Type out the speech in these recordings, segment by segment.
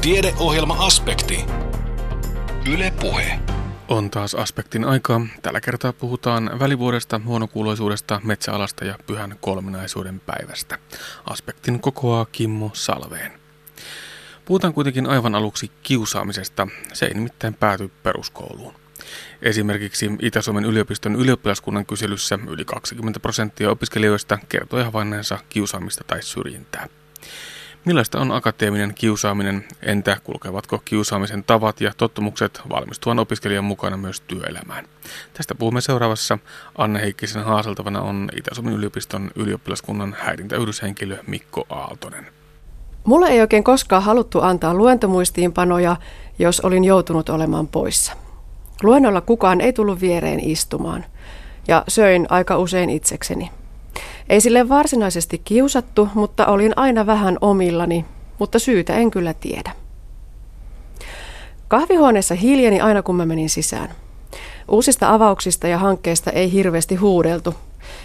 Tiedeohjelma Aspekti. Yle Puhe. On taas Aspektin aikaa. Tällä kertaa puhutaan välivuodesta, huonokuuloisuudesta, metsäalasta ja pyhän kolminaisuuden päivästä. Aspektin kokoaa Kimmo Salveen. Puhutaan kuitenkin aivan aluksi kiusaamisesta. Se ei nimittäin pääty peruskouluun. Esimerkiksi Itä-Suomen yliopiston ylioppilaskunnan kyselyssä yli 20% opiskelijoista kertoi havainneensa kiusaamista tai syrjintää. Millaista on akateeminen kiusaaminen? Entä kulkevatko kiusaamisen tavat ja tottumukset valmistuvan opiskelijan mukana myös työelämään? Tästä puhumme seuraavassa. Anne Heikkisen haaseltavana on Itä-Suomen yliopiston ylioppilaskunnan häirintäyhdyshenkilö Mikko Aaltonen. Mulle ei oikein koskaan haluttu antaa luentomuistiinpanoja, jos olin joutunut olemaan poissa. Luennolla kukaan ei tullut viereen istumaan ja söin aika usein itsekseni. Ei sille varsinaisesti kiusattu, mutta olin aina vähän omillani, mutta syytä en kyllä tiedä. Kahvihuoneessa hiljeni aina kun mä menin sisään. Uusista avauksista ja hankkeista ei hirveästi huudeltu.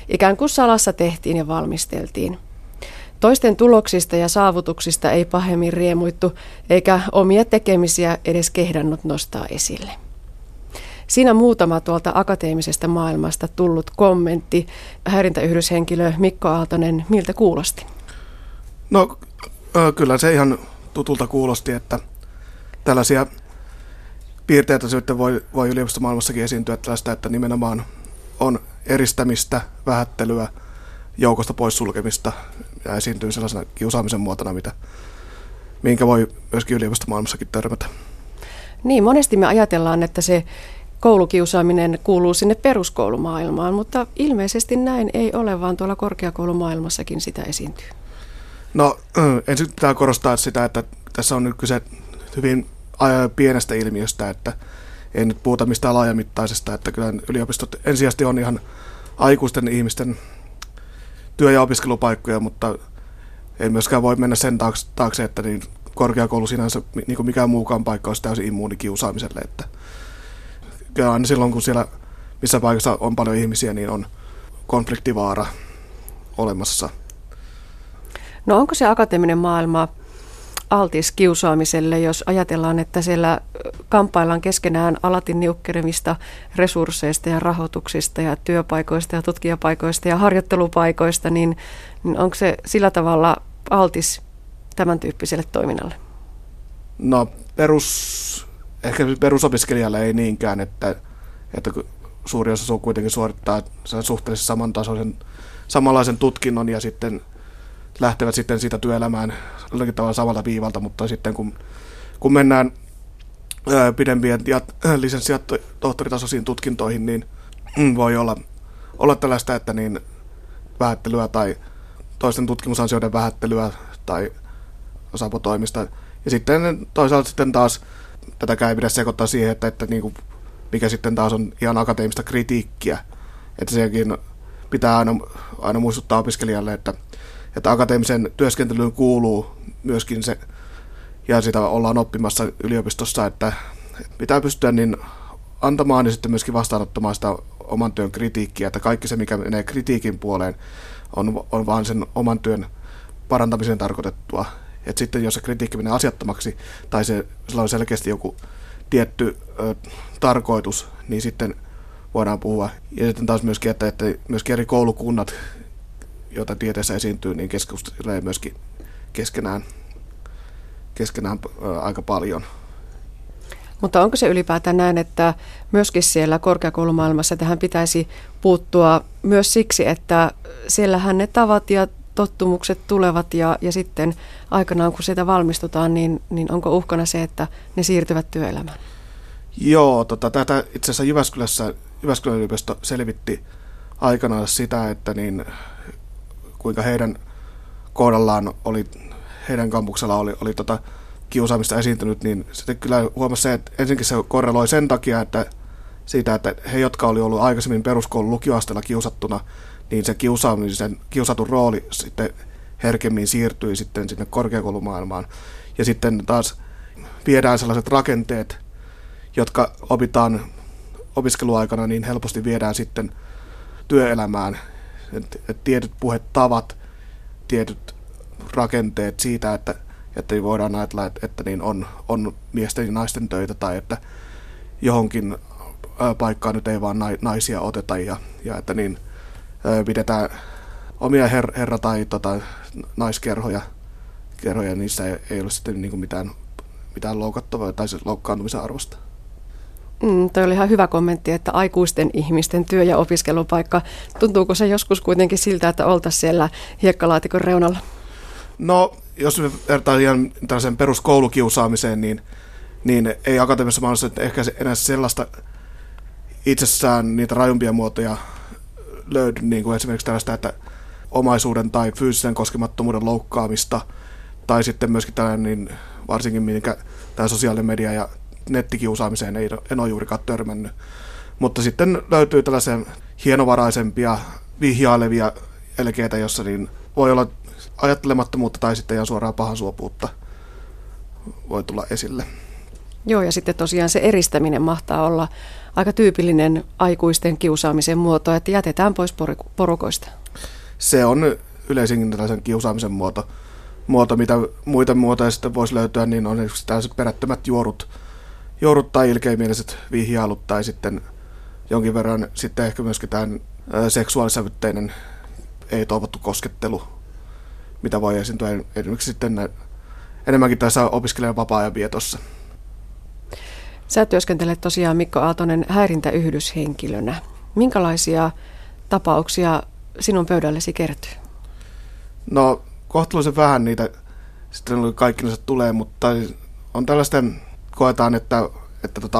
Ikään kuin salassa tehtiin ja valmisteltiin. Toisten tuloksista ja saavutuksista ei pahemmin riemuittu, eikä omia tekemisiä edes kehdannut nostaa esille. Siinä muutama tuolta akateemisesta maailmasta tullut kommentti. Häirintäyhdyshenkilö Mikko Aaltonen, miltä kuulosti? No kyllä se ihan tutulta kuulosti, että tällaisia piirteitä sitten voi yliopistomaailmassakin esiintyä tällaista, että nimenomaan on eristämistä, vähättelyä, joukosta poissulkemista ja esiintyy sellaisena kiusaamisen muotona, minkä voi myöskin yliopistomaailmassakin törmätä. Niin, monesti me ajatellaan, että se koulukiusaaminen kuuluu sinne peruskoulumaailmaan, mutta ilmeisesti näin ei ole, vaan tuolla korkeakoulumaailmassakin sitä esiintyy. No ensin pitää korostaa sitä, että tässä on nyt kyse hyvin pienestä ilmiöstä, että ei nyt puhuta mistään laajamittaisesta, että kyllä yliopistot ensisijaisesti on ihan aikuisten ihmisten työ- ja opiskelupaikkoja, mutta ei myöskään voi mennä sen taakse, että niin korkeakoulu sinänsä, niin kuin mikään muukaan paikka, olisi täysin immuuni kiusaamiselle, että kyllä aina silloin, kun siellä missä paikassa on paljon ihmisiä, niin on konfliktivaara olemassa. No onko se akateeminen maailma altis kiusaamiselle, jos ajatellaan, että siellä kamppaillaan keskenään alatin niukkenevista resursseista ja rahoituksista ja työpaikoista ja tutkijapaikoista ja harjoittelupaikoista, niin onko se sillä tavalla altis tämän tyyppiselle toiminnalle? No ehkä perusopiskelijalle ei niinkään, että suuri osa kuitenkin suorittaa suhteellisesti samanlaisen tutkinnon ja sitten lähtevät sitten siitä työelämään jollakin tavalla samalta viivalta, mutta sitten kun mennään pidempien lisenssi- ja tohtoritasoisiin tutkintoihin, niin voi olla tällaista, että niin vähättelyä tai toisten tutkimusansioiden vähättelyä tai sabotoimista. Ja sitten toisaalta sitten taas tätäkään ei pidä sekoittaa siihen, että niin kuin mikä sitten taas on ihan akateemista kritiikkiä. Että sekin pitää aina muistuttaa opiskelijalle, että akateemisen työskentelyyn kuuluu myöskin se, ja sitä ollaan oppimassa yliopistossa, että pitää pystyä niin antamaan ja sitten myöskin vastaanottamaan sitä oman työn kritiikkiä, että kaikki se, mikä menee kritiikin puoleen, on vaan sen oman työn parantamiseen tarkoitettua. Että sitten jos se kritiikki menee asiattomaksi tai sillä on selkeästi joku tietty tarkoitus, niin sitten voidaan puhua. Ja sitten taas myöskin, että myöskin eri koulukunnat, joita tieteessä esiintyy, niin keskustelee myöskin keskenään aika paljon. Mutta onko se ylipäätään näin, että myöskin siellä korkeakoulumaailmassa tähän pitäisi puuttua myös siksi, että siellähän ne tavat ja tottumukset tulevat ja sitten aikanaan, kun sitä valmistutaan, niin onko uhkana se, että ne siirtyvät työelämään? Joo, tätä itse asiassa Jyväskylän yliopisto selvitti aikanaan sitä, että niin, kuinka heidän kohdallaan heidän kampuksella oli kiusaamista esiintynyt, niin sitten kyllä huomasi se, että ensinnäkin se korreloi sen takia, että siitä, että he, jotka oli ollut aikaisemmin peruskoulun lukioasteella kiusattuna, niin se kiusatun rooli sitten herkemmin siirtyi sitten sinne korkeakoulumaailmaan. Ja sitten taas viedään sellaiset rakenteet, jotka opitaan opiskeluaikana, niin helposti viedään sitten työelämään. Et tietyt puhetavat, tietyt rakenteet siitä, että että voidaan ajatella, että niin on miesten ja naisten töitä tai että johonkin paikkaan nyt ei vaan naisia oteta ja että niin pidetään omia herra- tai naiskerhoja, niissä ei ole sitten niin kuin mitään loukattavaa tai loukkaantumisen arvosta. Toi oli ihan hyvä kommentti, että aikuisten ihmisten työ- ja opiskelupaikka, tuntuuko se joskus kuitenkin siltä, että oltaisiin siellä hiekkalaatikon reunalla? No, jos me vertaan ihan tällaisen peruskoulukiusaamiseen, niin ei akateemisessa maailmassa ehkä enää sellaista itsessään niitä rajumpia muotoja löydy, niin kuin esimerkiksi tällaista, että omaisuuden tai fyysisen koskemattomuuden loukkaamista, tai sitten myöskin tällainen, varsinkin minkä tämä sosiaalinen media ja nettikiusaamiseen en ole juurikaan törmännyt. Mutta sitten löytyy tällaisen hienovaraisempia, vihjailevia elkeitä, jossa niin voi olla ajattelemattomuutta tai sitten ihan suoraan pahansuopuutta voi tulla esille. Joo, ja sitten tosiaan se eristäminen mahtaa olla aika tyypillinen aikuisten kiusaamisen muoto, että jätetään pois porukoista. Se on yleisinkin tällaisen kiusaamisen muoto, mitä muita muotoja sitten voisi löytyä, niin on esimerkiksi tällaiset perättömät juorut tai ilkeimieliset vihjailut tai sitten jonkin verran sitten ehkä myöskin tämän seksuaalisävytteinen ei-toivottu koskettelu, mitä voi esiintyä esimerkiksi sitten enemmänkin tässä opiskelijan vapaa-ajan vietossa. Sä työskentelet tosiaan, Mikko Aaltonen, häirintäyhdyshenkilönä. Minkälaisia tapauksia sinun pöydällesi kertyy? No, kohtuullisen vähän niitä sitten kaikkinensa tulee, mutta on tällaisten, koetaan, että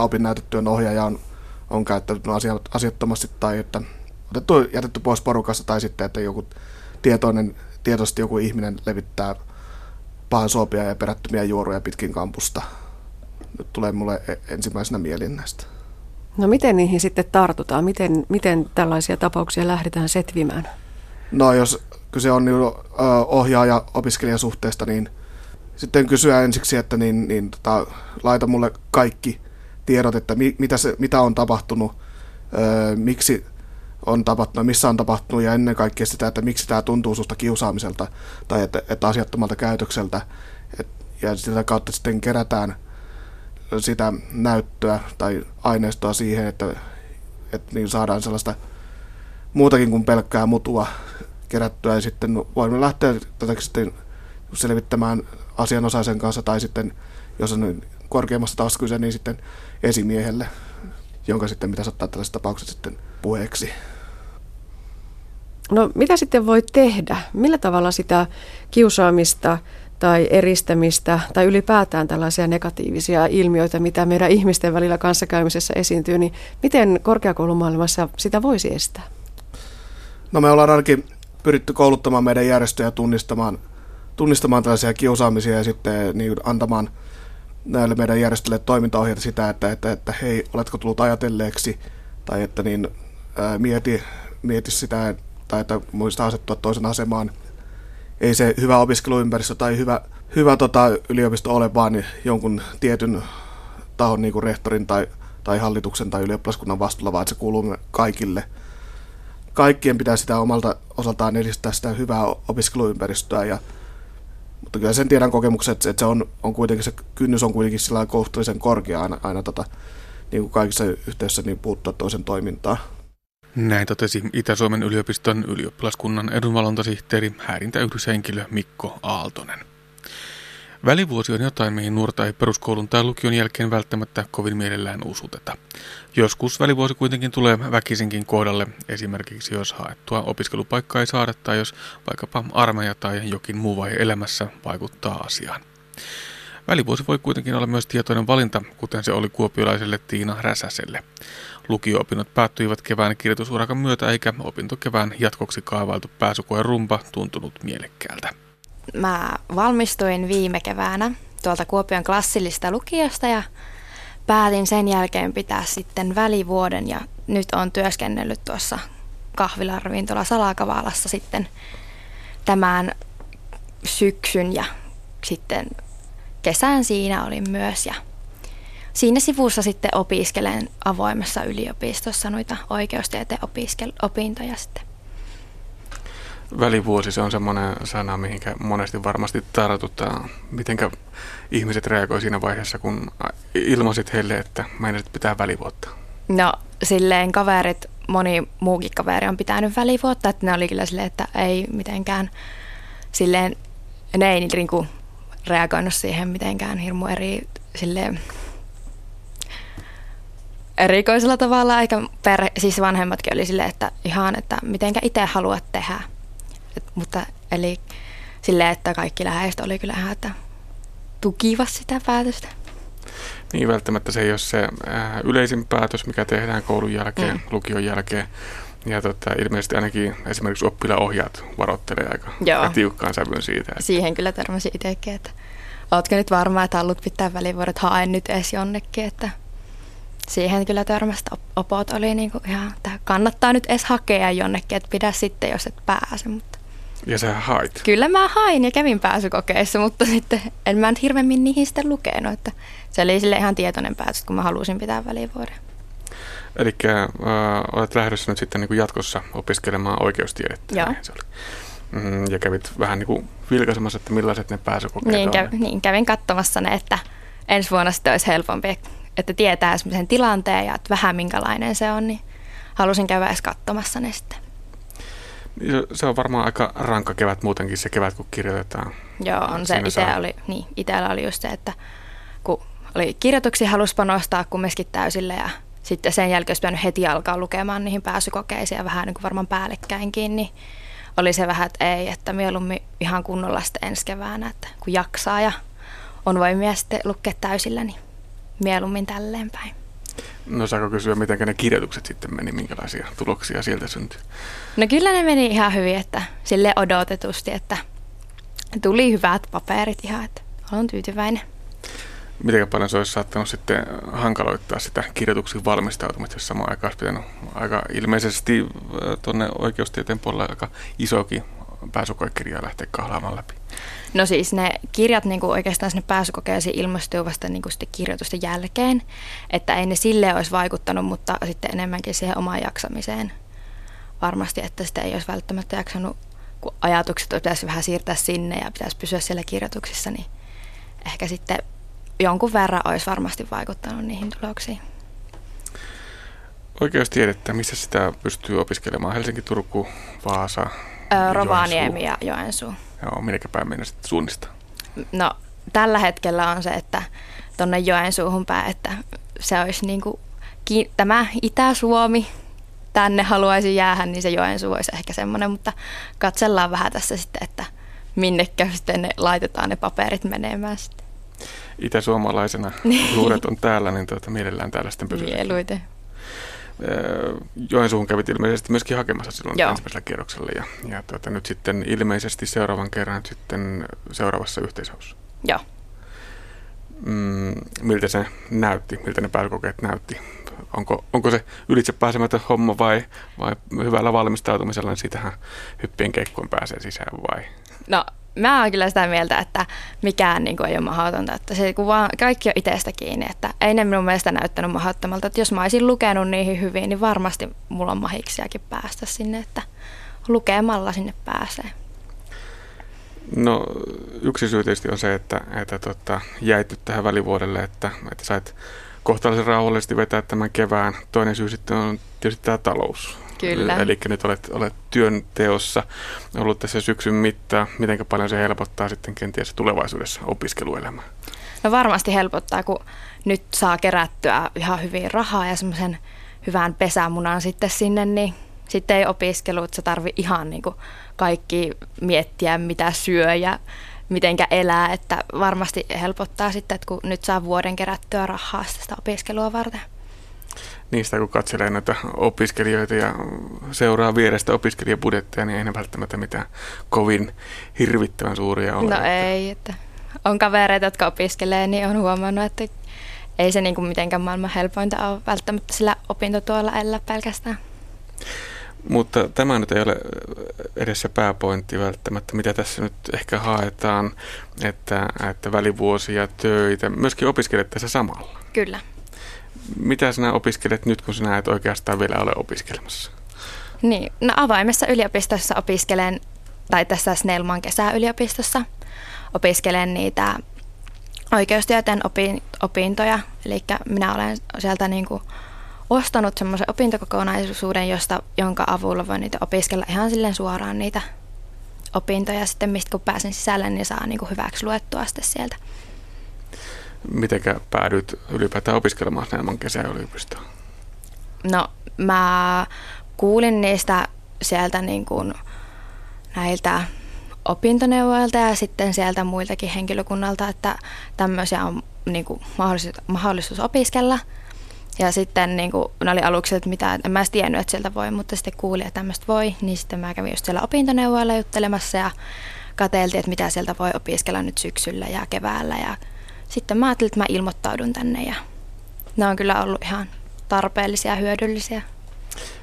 opinnäytetyön ohjaaja on käyttänyt asiattomasti tai että jätetty pois porukasta tai sitten, että joku tietoisesti joku ihminen levittää pahansuopia ja perättömiä juoruja pitkin kampusta. Nyt tulee mulle ensimmäisenä mieleen näistä. No miten niihin sitten tartutaan? Miten tällaisia tapauksia lähdetään setvimään? No jos kyse on niin ohjaaja-opiskelijasuhteesta, niin sitten kysyä ensiksi, että laita mulle kaikki tiedot, että mitä on tapahtunut, miksi on tapahtunut, missä on tapahtunut ja ennen kaikkea sitä, että miksi tämä tuntuu susta kiusaamiselta tai että asiattomalta käytökseltä. Ja sitä kautta sitten kerätään sitä näyttöä tai aineistoa siihen, että niin saadaan sellaista muutakin kuin pelkkää mutua kerättyä. Ja sitten voimme lähteä tätä sitten selvittämään asianosaisen kanssa tai sitten, jos on korkeammassa taas kyse, niin sitten esimiehelle, jonka sitten pitäisi ottaa tällaiset tapaukset sitten puheeksi. No mitä sitten voi tehdä? Millä tavalla sitä kiusaamista tai eristämistä tai ylipäätään tällaisia negatiivisia ilmiöitä, mitä meidän ihmisten välillä kanssakäymisessä esiintyy, niin miten korkeakoulumaailmassa sitä voisi estää? No me ollaan ainakin pyritty kouluttamaan meidän järjestöjä tunnistamaan tällaisia kiusaamisia ja sitten niin antamaan näille meidän järjestöille toimintaohjeita sitä, että hei, oletko tullut ajatelleeksi, tai että niin, mieti sitä, tai että muista asettua toisen asemaan. Ei se hyvä opiskeluympäristö tai hyvä yliopisto ole, vaan jonkun tietyn tahon niin kuin rehtorin tai hallituksen tai ylioppilaskunnan vastuulla, vaan se kuuluu kaikille. Kaikkien pitää sitä omalta osaltaan edistää sitä hyvää opiskeluympäristöä ja mutta kyllä sen tiedän kokemukset, että se on kuitenkin se kynnys on kuitenkin sillä kohtuullisen korkea aina niin kuin kaikissa yhteydessä niin puuttua toisen toimintaan. Näin totesi Itä-Suomen yliopiston ylioppilaskunnan edunvalvontasihteeri, häirintäyhdyshenkilö Mikko Aaltonen. Välivuosi on jotain, mihin nuorta ei peruskoulun tai lukion jälkeen välttämättä kovin mielellään usuteta. Joskus välivuosi kuitenkin tulee väkisinkin kohdalle, esimerkiksi jos haettua opiskelupaikkaa ei saada tai jos vaikkapa armeija tai jokin muu vaihe elämässä vaikuttaa asiaan. Välivuosi voi kuitenkin olla myös tietoinen valinta, kuten se oli kuopiolaiselle Tiina Räsäselle. Lukio-opinnot päättyivät kevään kirjoitusurakan myötä eikä opintokevään jatkoksi kaavailtu pääsykoerumba tuntunut mielekkäältä. Mä valmistuin viime keväänä tuolta Kuopion klassillista lukiosta ja päätin sen jälkeen pitää sitten välivuoden ja nyt olen työskennellyt tuossa kahvilaravintola Salakavalassa sitten tämän syksyn ja sitten kesän siinä olin myös ja siinä sivussa sitten opiskelen avoimessa yliopistossa noita oikeustieteen opintoja sitten. välivuosi, se on semmoinen sana, mihinkä monesti varmasti tartutaan. Mitenkä ihmiset reagoivat siinä vaiheessa, kun ilmaisit heille, että meinasit pitää välivuotta? No silleen kaverit, moni muukin kaveri on pitänyt välivuotta, että ne oli kyllä silleen, että ei mitenkään silleen, ne ei niinku reagoinut siihen mitenkään hirmu eri silleen erikoisella tavalla, eikä siis vanhemmatkin oli silleen, että ihan, että mitenkä itse haluat tehdä. Mutta eli silleen, että kaikki läheiset oli kyllä ihan, että tukivat sitä päätöstä. Niin, välttämättä se ei ole se yleisin päätös, mikä tehdään koulun jälkeen, lukion jälkeen. Ja ilmeisesti ainakin esimerkiksi oppilaanohjaajat varoittelee aika tiukkaan sävyyn siitä. Että siihen kyllä törmäsin itsekin, että ootko nyt varma, että haluat pitää välivuodet, haen nyt edes jonnekin, että siihen kyllä törmästä opot oli niin kuin ihan, että kannattaa nyt edes hakea jonnekin, että pidä sitten, jos et pääse. Mutta ja sä hait? Kyllä mä hain ja kävin pääsykokeissa, mutta sitten en mä nyt hirvemmin niihin sitten lukenut. Että se oli sille ihan tietoinen päätös, kun mä halusin pitää välivuoden. Eli olet lähdössä nyt sitten niin kuin jatkossa opiskelemaan oikeustiedettä. Joo. Ja kävit vähän niin kuin vilkaisemassa, että millaiset ne pääsykokeet niin, on. Niin, kävin katsomassa ne, että ensi vuonna sitten olisi helpompi, että tietää sen tilanteen ja että vähän minkälainen se on, niin halusin käydä edes katsomassa ne sitten. Se on varmaan aika rankka kevät muutenkin se kevät, kun kirjoitetaan. Joo, on se. Itsellä oli just se, että kun oli kirjoituksia, halusi panostaa kumminkin täysille ja sitten sen jälkeen olisi pitänyt heti alkaa lukemaan niihin pääsykokeisiin ja vähän niin kuin varmaan päällekkäinkin, niin oli se vähän, että ei, että mieluummin ihan kunnolla sitten ensi keväänä, että kun jaksaa ja on voimia sitten lukea täysillä, niin mieluummin tälleen päin. No saako kysyä, miten ne kirjoitukset sitten meni, minkälaisia tuloksia sieltä syntyi? No kyllä ne meni ihan hyvin, että silleen odotetusti, että tuli hyvät paperit ihan, että olen tyytyväinen. Miten paljon se olisi saattanut sitten hankaloittaa sitä kirjoituksiin valmistautumista, jos samaan aikaan olisi pitänyt aika ilmeisesti tuonne oikeustieteen puolella aika isokin pääsykoekirjaa lähteä kahlaamaan läpi? No siis ne kirjat niin kuin oikeastaan sinne pääsykokeisiin ilmestyy vasta niin kuin sitten kirjoitusten jälkeen, että ei ne silleen olisi vaikuttanut, mutta sitten enemmänkin siihen omaan jaksamiseen varmasti, että sitä ei olisi välttämättä jaksanut, kun ajatukset pitäisi vähän siirtää sinne ja pitäisi pysyä siellä kirjoituksissa, niin ehkä sitten jonkun verran olisi varmasti vaikuttanut niihin tuloksiin. Oikeustiedettä, missä sitä pystyy opiskelemaan? Helsinki, Turku, Vaasa, Rovaniemi ja Joensuu. Joo, minnekä päin mennä sitten suunnistaa? No, tällä hetkellä on se, että tuonne Joensuuhun päin, että se olisi niin kuin tämä Itä-Suomi, tänne haluaisin jäädä, niin se Joensuu olisi ehkä semmoinen, mutta katsellaan vähän tässä sitten, että minnekä sitten ne laitetaan ne paperit menemään sitten. Itä-suomalaisena juuret on täällä, niin mielellään täällä sitten pysytään. Mieluiten. Joensuuhun kävit ilmeisesti myöskin hakemassa silloin ensimmäisellä kierroksella ja nyt sitten ilmeisesti seuraavan kerran sitten seuraavassa yhteishaussa. Joo. Miltä se näytti? Miltä ne pääsykokeet näytti? Onko se ylitse pääsemätön homma vai hyvällä valmistautumisella, niin siitähän hyppien keikkoon pääsee sisään vai? No mä oon kyllä sitä mieltä, että mikään niin kuin ei ole mahdotonta, että se, kun vaan kaikki on itsestä kiinni, että ei ne minun mielestä näyttänyt mahdottomalta, että jos mä olisin lukenut niihin hyvin, niin varmasti mulla on mahiksiakin päästä sinne, että lukemalla sinne pääsee. No yksi syy tietysti on se, että jäit nyt tähän välivuodelle, että sait kohtalaisen rauhallisesti vetää tämän kevään. Toinen syy sitten on tietysti tämä talous. Kyllä. Eli nyt olet työnteossa ollut tässä syksyn mittaan. Miten paljon se helpottaa sitten kenties tulevaisuudessa opiskeluelämää? No varmasti helpottaa, kun nyt saa kerättyä ihan hyvin rahaa ja semmoisen hyvän pesämunan sitten sinne, niin sitten ei opiskelut, se tarvii ihan niin kuin kaikki miettiä, mitä syö ja mitenkä elää. Että varmasti helpottaa sitten, että kun nyt saa vuoden kerättyä rahaa sitä opiskelua varten. Niistä kun katselee noita opiskelijoita ja seuraa vierestä opiskelijabudjetteja, niin ei ne välttämättä mitään kovin hirvittävän suuria ole. No ei, että on kavereita, jotka opiskelee, niin on huomannut, että ei se niin kuin mitenkään maailman helpointa ole välttämättä sillä opintotuolla elää pelkästään. Mutta tämä nyt ei ole edessä pääpointti välttämättä, mitä tässä nyt ehkä haetaan, että välivuosia, töitä, myöskin opiskelet tässä samalla. Kyllä. Mitä sinä opiskelet nyt, kun sinä et oikeastaan vielä ole opiskelemassa? Niin, no avaimessa yliopistossa opiskelen tai tässä Snellman kesäyliopistossa. Opiskelen niitä oikeustieteen opintoja, eli minä olen sieltä niin kuin ostanut semmoisen opintokokonaisuuden, jonka avulla voin niitä opiskella ihan silleen suoraan niitä opintoja. Sitten mistä kun pääsen sisälle, niin saa niin kuin hyväksi luettua sitten sieltä. Mitenkä päädyit ylipäätään opiskelemaan Snellman kesäyliopistoon? No, mä kuulin niistä sieltä niin kuin näiltä opintoneuvoilta ja sitten sieltä muiltakin henkilökunnalta, että tämmöisiä on niin kuin mahdollisuus opiskella. Ja sitten niin kuin, ne oli aluksi, että mitä, en mä edes tiennyt, että sieltä voi, mutta sitten kuulin, että tämmöistä voi. Niin sitten mä kävin just siellä opintoneuvoilla juttelemassa ja katseltiin, että mitä sieltä voi opiskella nyt syksyllä ja keväällä. Ja sitten mä ajattelin, että mä ilmoittaudun tänne ja ne on kyllä ollut ihan tarpeellisia ja hyödyllisiä.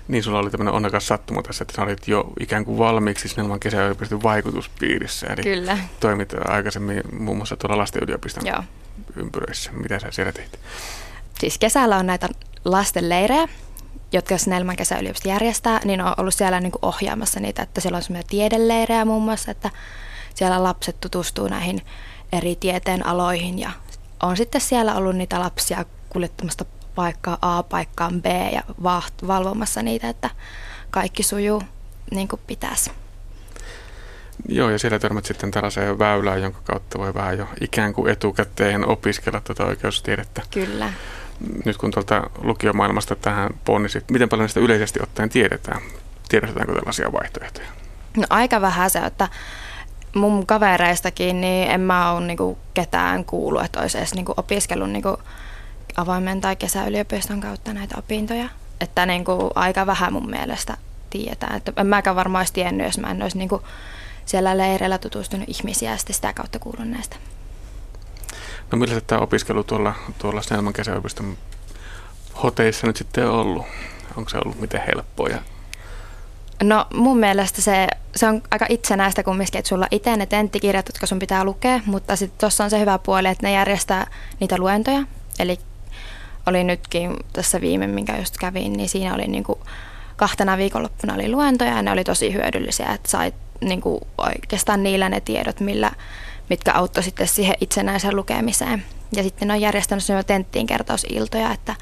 Niin, sulla oli tämmöinen onnekas sattuma tässä, että sä olit jo ikään kuin valmiiksi Snellman kesäyliopiston vaikutuspiirissä. Eli kyllä. Toimit aikaisemmin muun muassa tuolla lastenyliopiston ympyröissä. Mitä sä siellä teit? Siis kesällä on näitä lastenleirejä, jotka Snellman kesäyliopisto järjestää, niin on ollut siellä niinku ohjaamassa niitä, että siellä on semmoisia tiedeleirejä muun muassa, että siellä lapset tutustuu näihin eri tieteen aloihin ja on sitten siellä ollut niitä lapsia kuljettamasta paikkaa A paikkaan B ja valvomassa niitä, että kaikki sujuu niin kuin pitäisi. Joo, ja siellä törmät sitten tällaiseen väylään, jonka kautta voi vähän jo ikään kuin etukäteen opiskella tätä oikeustiedettä. Kyllä. Nyt kun tuolta lukiomaailmasta tähän ponnisit, miten paljon sitä yleisesti ottaen tiedetään? Tiedostetaanko tällaisia vaihtoehtoja? No aika vähän se, että mun kavereistakin niin en mä ole niinku ketään kuullut, että olisi edes niinku opiskellut niinku avoimen tai kesäyliopiston kautta näitä opintoja. Että niinku aika vähän mun mielestä tiedetään. Että en mäkään varmaan olisi tiennyt, jos mä en olisi niinku siellä leireillä tutustunut ihmisiä ja sitä kautta kuulun näistä. No millä tämä opiskelu tuolla Snellman kesäyliopiston hoteissa nyt sitten on ollut? Onko se ollut miten helppoa? No mun mielestä se on aika itsenäistä kumminkin, että sulla on itse ne tenttikirjat, jotka sun pitää lukea, mutta sitten tuossa on se hyvä puoli, että ne järjestää niitä luentoja. Eli oli nytkin tässä viime, minkä just kävin, niin siinä oli niinku kahtena viikonloppuna oli luentoja ja ne oli tosi hyödyllisiä, että sai niinku oikeastaan niillä ne tiedot, mitkä auttoi sitten siihen itsenäiseen lukemiseen. Ja sitten ne on järjestänyt semmoinen tenttiin kertausiltoja, että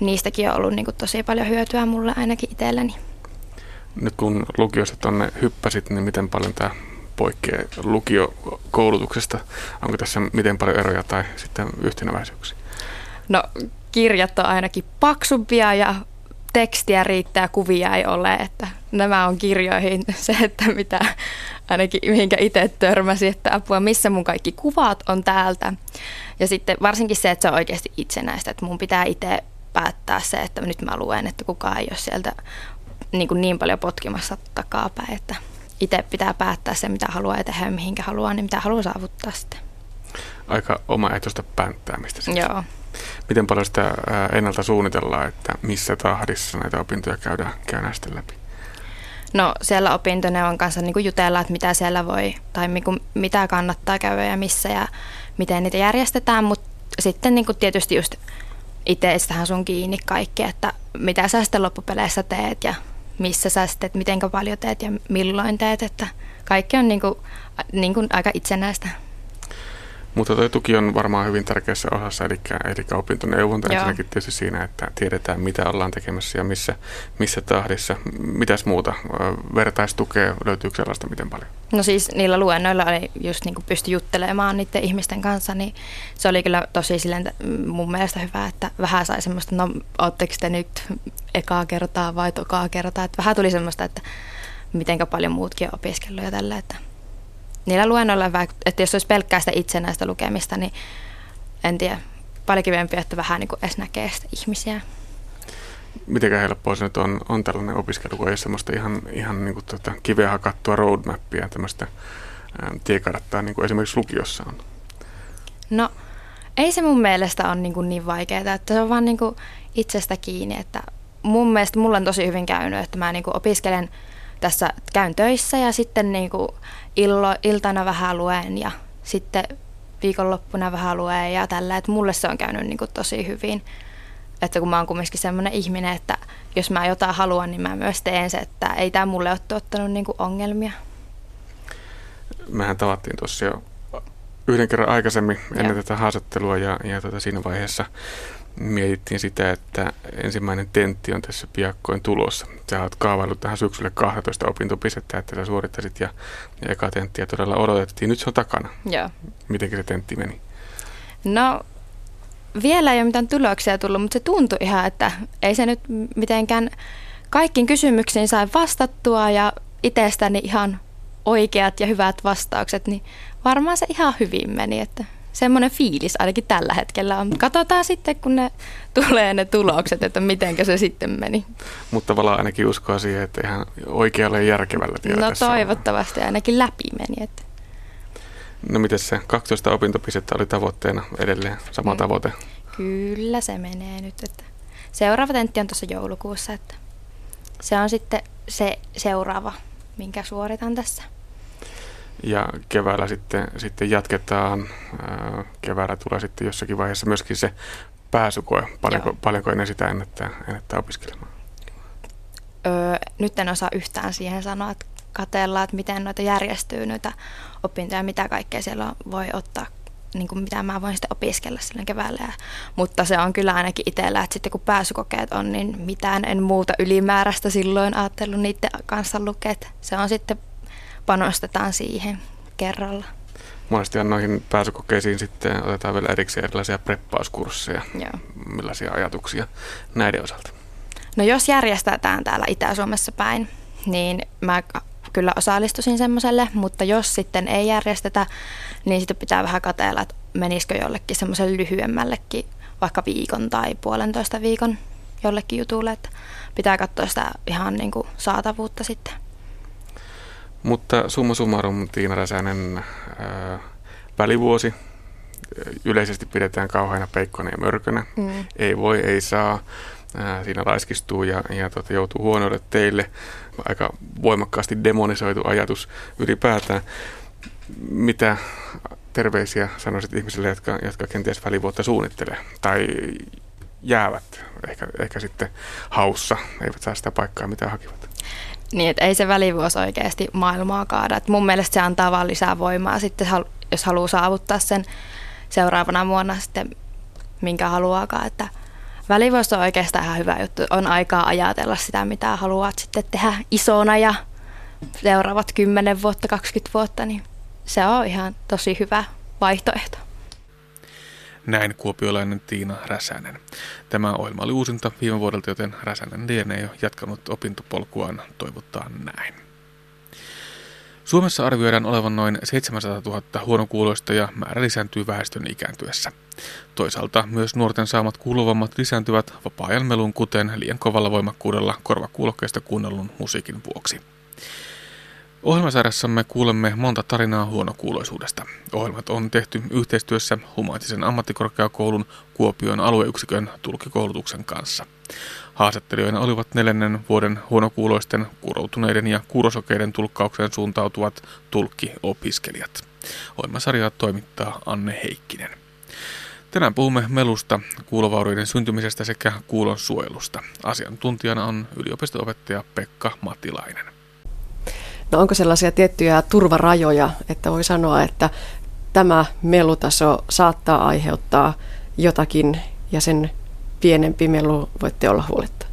niistäkin on ollut niinku tosi paljon hyötyä mulle ainakin itselleni. Nyt kun lukiosta tuonne hyppäsit, niin miten paljon tämä poikkeaa lukiokoulutuksesta? Onko tässä miten paljon eroja tai sitten yhtenäväisyyksiä? No kirjat on ainakin paksumpia ja tekstiä riittää, kuvia ei ole. Että nämä on kirjoihin se, että mitä ainakin mihinkä itse törmäsi, että apua, missä mun kaikki kuvat on täältä. Ja sitten varsinkin se, että se on oikeasti itsenäistä, että mun pitää itse päättää se, että nyt mä luen, että kukaan ei ole sieltä niin paljon potkimassa takapäin, että itse pitää päättää se, mitä haluaa ja tehdä, mihinkä haluaa, niin mitä haluaa saavuttaa sitten. Aika omaehtoista pänttäämistä siitä. Joo. Miten paljon sitä ennalta suunnitellaan, että missä tahdissa näitä opintoja käydään sitten läpi? No siellä opintoneuvon kanssa niin kuin jutellaan, että mitä siellä voi tai niin kuin, mitä kannattaa käydä ja missä ja miten niitä järjestetään, mutta sitten niin kuin tietysti just itsestähän sun kiinni kaikki, että mitä sä sitten loppupeleissä teet ja missä sä sitten, miten paljon teet ja milloin teet, että kaikki on niin kuin aika itsenäistä. Mutta tuo tuki on varmaan hyvin tärkeässä osassa, eli opintoneuvonta ensinnäkin tietysti siinä, että tiedetään mitä ollaan tekemässä ja missä tahdissa. Mitäs muuta? Vertaistukea löytyykö sellaista miten paljon? No siis niillä luennoilla oli just niin kuin pysty juttelemaan niiden ihmisten kanssa, niin se oli kyllä tosi silleen mun mielestä hyvä, että vähän sai semmoista, no ootteko te nyt ekaa kertaa vai tokaa kertaa? Että vähän tuli semmoista, että mitenkä paljon muutkin on opiskellut ja tällä, että niillä luennoilla, että jos olisi pelkkää sitä itsenäistä lukemista, niin en tiedä, paljon kivempi, että vähän niin kuin edes näkee sitä ihmisiä. Mitenkään helppoa se nyt on tällainen opiskelu, kun ei ole semmoista ihan niin kuin kiveen hakattua roadmappia, tämmöistä tiekarttaa, niin kuin esimerkiksi lukiossa on? No, ei se mun mielestä ole niin vaikeaa, että se on vaan niin kuin itsestä kiinni. Että mun mielestä mulla on tosi hyvin käynyt, että mä niin kuin opiskelen tässä, käyn töissä ja sitten niin kuin iltana vähän luen ja sitten viikonloppuna vähän luen ja tällä, että mulle se on käynyt niin kuin tosi hyvin, että kun mä oon kumminkin semmoinen ihminen, että jos mä jotain haluan, niin mä myös teen se, että ei tää mulle ole tuottanut niin kuin ongelmia. mehän tavattiin tuossa jo yhden kerran aikaisemmin ennen tätä haastattelua ja siinä vaiheessa mietittiin sitä, että ensimmäinen tentti on tässä piakkoin tulossa. Sä oot kaavaillut tähän syksylle 12 opintopistettä, että sä suorittasit ja eka tenttiä todella odotettiin. Nyt se on takana. Joo. Miten se tentti meni? No vielä ei ole mitään tuloksia tullut, mutta se tuntui ihan, että ei se nyt mitenkään kaikkiin kysymyksiin sai vastattua ja itsestäni ihan oikeat ja hyvät vastaukset, niin varmaan se ihan hyvin meni, että semmoinen fiilis ainakin tällä hetkellä on. Katsotaan sitten, kun ne tulokset, että mitenkä se sitten meni. Mutta tavallaan ainakin uskoa siihen, että ihan oikealla ja järkevällä tiellä. No toivottavasti on. Ainakin läpi meni. Että. No mites se 12 opintopistettä oli tavoitteena edelleen? Sama tavoite? Kyllä se menee nyt. Että. Seuraava tentti on tuossa joulukuussa, että se on sitten se seuraava, minkä suoritan tässä. Ja keväällä sitten jatketaan. Keväällä tulee sitten jossakin vaiheessa myöskin se pääsykoe. Paljonko ennen sitä ennättää opiskelemaan? Nyt en osaa yhtään siihen sanoa, että katsellaan, että miten noita järjestyy noita opintoja, mitä kaikkea siellä voi ottaa, niin kuin mitä mä voin sitten opiskella silloin keväällä. Mutta se on kyllä ainakin itsellä, että sitten kun pääsykokeet on, niin mitään en muuta ylimääräistä silloin ajatellut niiden kanssa lukea. Se on sitten panostetaan siihen kerralla. Monestihan noihin pääsykokeisiin sitten otetaan vielä erikseen erilaisia preppauskursseja. Joo. Millaisia ajatuksia näiden osalta? No jos järjestetään täällä Itä-Suomessa päin, niin mä kyllä osallistuisin semmoiselle, mutta jos sitten ei järjestetä, niin sitten pitää vähän katsella, että menisikö jollekin semmoiselle lyhyemmällekin, vaikka viikon tai puolentoista viikon jollekin jutulle, että pitää katsoa sitä ihan niin kuin saatavuutta sitten. Mutta summa summarum, Tiina Räsänen, välivuosi yleisesti pidetään kauheana peikkona ja mörkönä. Ei voi, ei saa. Siinä laiskistuu ja joutuu huonoille teille. Aika voimakkaasti demonisoitu ajatus ylipäätään. Mitä terveisiä sanoisit ihmisille, jotka kenties välivuotta suunnittelee tai jäävät ehkä sitten haussa, eivät saa sitä paikkaa, mitä hakivat? Niin, että ei se välivuosi oikeasti maailmaa kaada. Et mun mielestä se antaa vaan lisää voimaa sitten, jos haluaa saavuttaa sen seuraavana vuonna sitten, minkä haluaakaan. Että välivuosi on oikeastaan ihan hyvä juttu. On aikaa ajatella sitä, mitä haluat sitten tehdä isona ja seuraavat 10 vuotta, 20 vuotta, niin se on ihan tosi hyvä vaihtoehto. Näin kuopiolainen Tiina Räsänen. Tämä ohjelma oli uusinta viime vuodelta, joten Räsänen lienee jo jatkanut opintopolkuaan, toivotaan näin. Suomessa arvioidaan olevan noin 700 000 huonokuuloista ja määrä lisääntyy väestön ikääntyessä. Toisaalta myös nuorten saamat kuulovammat lisääntyvät vapaa-ajan melun kuten liian kovalla voimakkuudella korvakuulokkeista kuunnellun musiikin vuoksi. Ohjelmasarjassamme kuulemme monta tarinaa huonokuuloisuudesta. Ohjelmat on tehty yhteistyössä Humanistisen ammattikorkeakoulun Kuopion alueyksikön tulkikoulutuksen kanssa. Haastattelijoina olivat 4. vuoden huonokuuloisten, kuuroutuneiden ja kuurosokeiden tulkkaukseen suuntautuvat tulkkiopiskelijat. Ohjelmasarjaa toimittaa Anne Heikkinen. Tänään puhumme melusta, kuulovaurioiden syntymisestä sekä kuulon suojelusta. Asiantuntijana on yliopisto-opettaja Pekka Matilainen. No onko sellaisia tiettyjä turvarajoja, että voi sanoa, että tämä melutaso saattaa aiheuttaa jotakin ja sen pienempi melu voitte olla huoletta?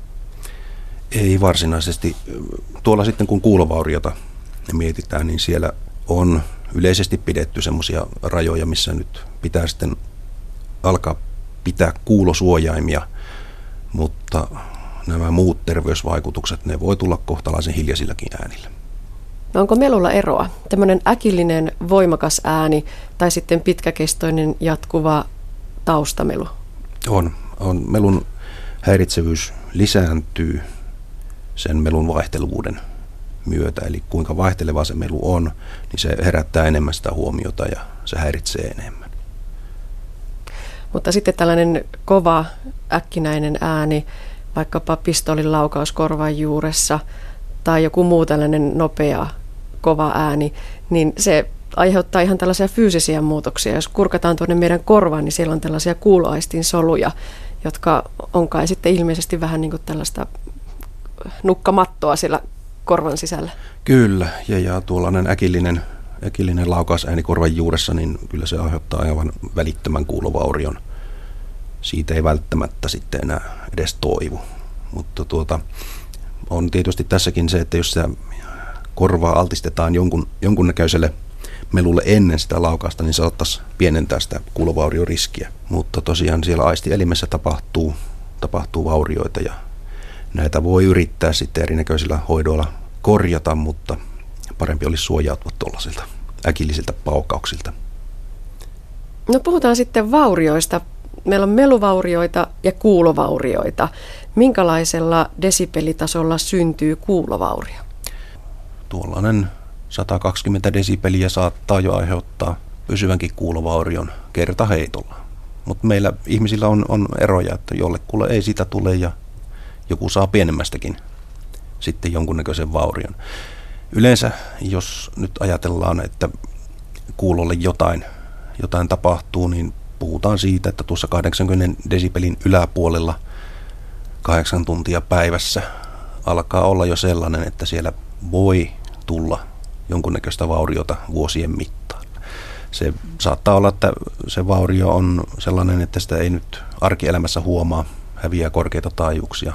Ei varsinaisesti. Tuolla sitten kun kuulovauriota mietitään, niin siellä on yleisesti pidetty semmoisia rajoja, missä nyt pitää sitten alkaa pitää kuulosuojaimia, mutta nämä muut terveysvaikutukset, ne voi tulla kohtalaisen hiljaisilläkin äänillä. No onko melulla eroa? Tämmöinen äkillinen, voimakas ääni tai sitten pitkäkestoinen jatkuva taustamelu? On. Melun häiritsevyys lisääntyy sen melun vaihteluvuuden myötä. Eli kuinka vaihteleva se melu on, niin se herättää enemmän sitä huomiota ja se häiritsee enemmän. Mutta sitten tällainen kova, äkkinäinen ääni, vaikkapa pistoolin laukaus korvan juuressa, tai joku muu tällainen nopea, kova ääni, niin se aiheuttaa ihan tällaisia fyysisiä muutoksia. Jos kurkataan tuonne meidän korvaan, niin siellä on tällaisia kuuloaistin soluja, jotka on kai sitten ilmeisesti vähän niin kuin tällaista nukkamattoa siellä korvan sisällä. Kyllä, ja tuollainen äkillinen äkillinen laukaus äänikorvan juuressa, niin kyllä se aiheuttaa aivan välittömän kuulovaurion. Siitä ei välttämättä sitten enää edes toivu. Mutta on tietysti tässäkin se, että jos se korvaa altistetaan jonkunnäköiselle melulle ennen sitä laukausta, niin saattaisi pienentää sitä kuulovaurioriskiä. Mutta tosiaan siellä aistielimessä tapahtuu vaurioita ja näitä voi yrittää sitten erinäköisillä hoidoilla korjata, mutta parempi olisi suojautua tuollaisilta äkillisiltä paukauksilta. No puhutaan sitten vaurioista. Meillä on meluvaurioita ja kuulovaurioita. Minkälaisella desibelitasolla syntyy kuulovaurio? Tuollainen 120 desibeliä saattaa jo aiheuttaa pysyvänkin kuulovaurion kertaheitolla. Mutta meillä ihmisillä on eroja, että jollekulle ei sitä tule ja joku saa pienemmästäkin sitten jonkunnäköisen vaurion. Yleensä, jos nyt ajatellaan, että kuulolle jotain tapahtuu, niin puhutaan siitä, että tuossa 80 desibelin yläpuolella 8 tuntia päivässä alkaa olla jo sellainen, että siellä voi tulla jonkunnäköistä vauriota vuosien mittaan. Se saattaa olla, että se vaurio on sellainen, että sitä ei nyt arkielämässä huomaa, häviää korkeita taajuuksia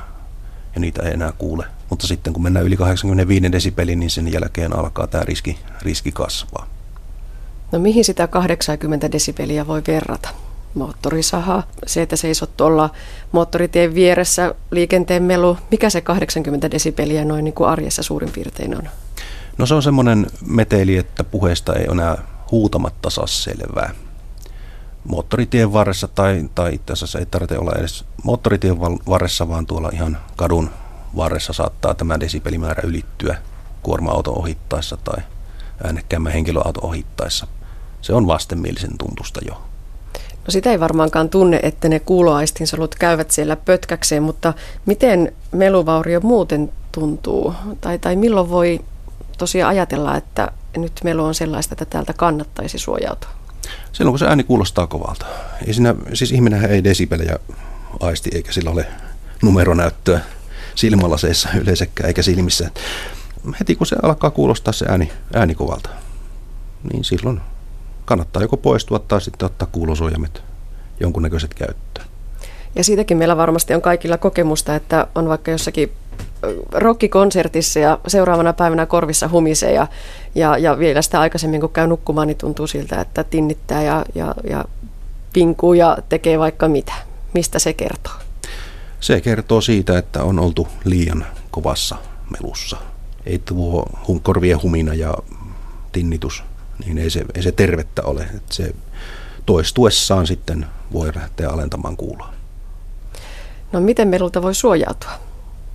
ja niitä ei enää kuule. Mutta sitten kun mennään yli 85 desibeliin, niin sen jälkeen alkaa tämä riski kasvaa. No mihin sitä 80 desibeliä voi verrata? Moottorisaha, se että seisot tuolla moottoritien vieressä, liikenteen melu. Mikä se 80 desibeliä noin niin kuin arjessa suurin piirtein on? No se on semmoinen meteli, että puheesta ei enää huutamatta saa selvää. Moottoritien varressa tai itse asiassa ei tarvitse olla edes moottoritien varressa, vaan tuolla ihan kadun varressa saattaa tämä desibelimäärä ylittyä kuorma-auton ohittaessa tai äänekkäämmän henkilöauton ohittaessa. Se on vastenmielisen tuntusta jo. No sitä ei varmaankaan tunne, että ne kuuloaistinsolut käyvät siellä pötkäkseen, mutta miten meluvaurio muuten tuntuu? Tai milloin voi tosiaan ajatella, että nyt melu on sellaista, että täältä kannattaisi suojautua? Silloin kun se ääni kuulostaa kovalta. Siis ihminenhän ei desibelejä aisti, eikä sillä ole numeronäyttöä silmälaseissa yleensäkään eikä silmissä. Heti kun se alkaa kuulostaa se ääni kovalta, niin silloin kannattaa joko poistua tai sitten ottaa kuulosuojamet jonkunnäköiset käyttöön. Ja siitäkin meillä varmasti on kaikilla kokemusta, että on vaikka jossakin rockikonsertissa ja seuraavana päivänä korvissa humisee ja vielä sitä aikaisemmin kun käy nukkumaan, niin tuntuu siltä, että tinnittää ja pinkuu ja tekee vaikka mitä. Mistä se kertoo? Se kertoo siitä, että on oltu liian kovassa melussa. Ei tuo korvien humina ja tinnitus, niin ei se tervettä ole. Että se toistuessaan sitten voi lähteä alentamaan kuuloa. No miten melulta voi suojautua?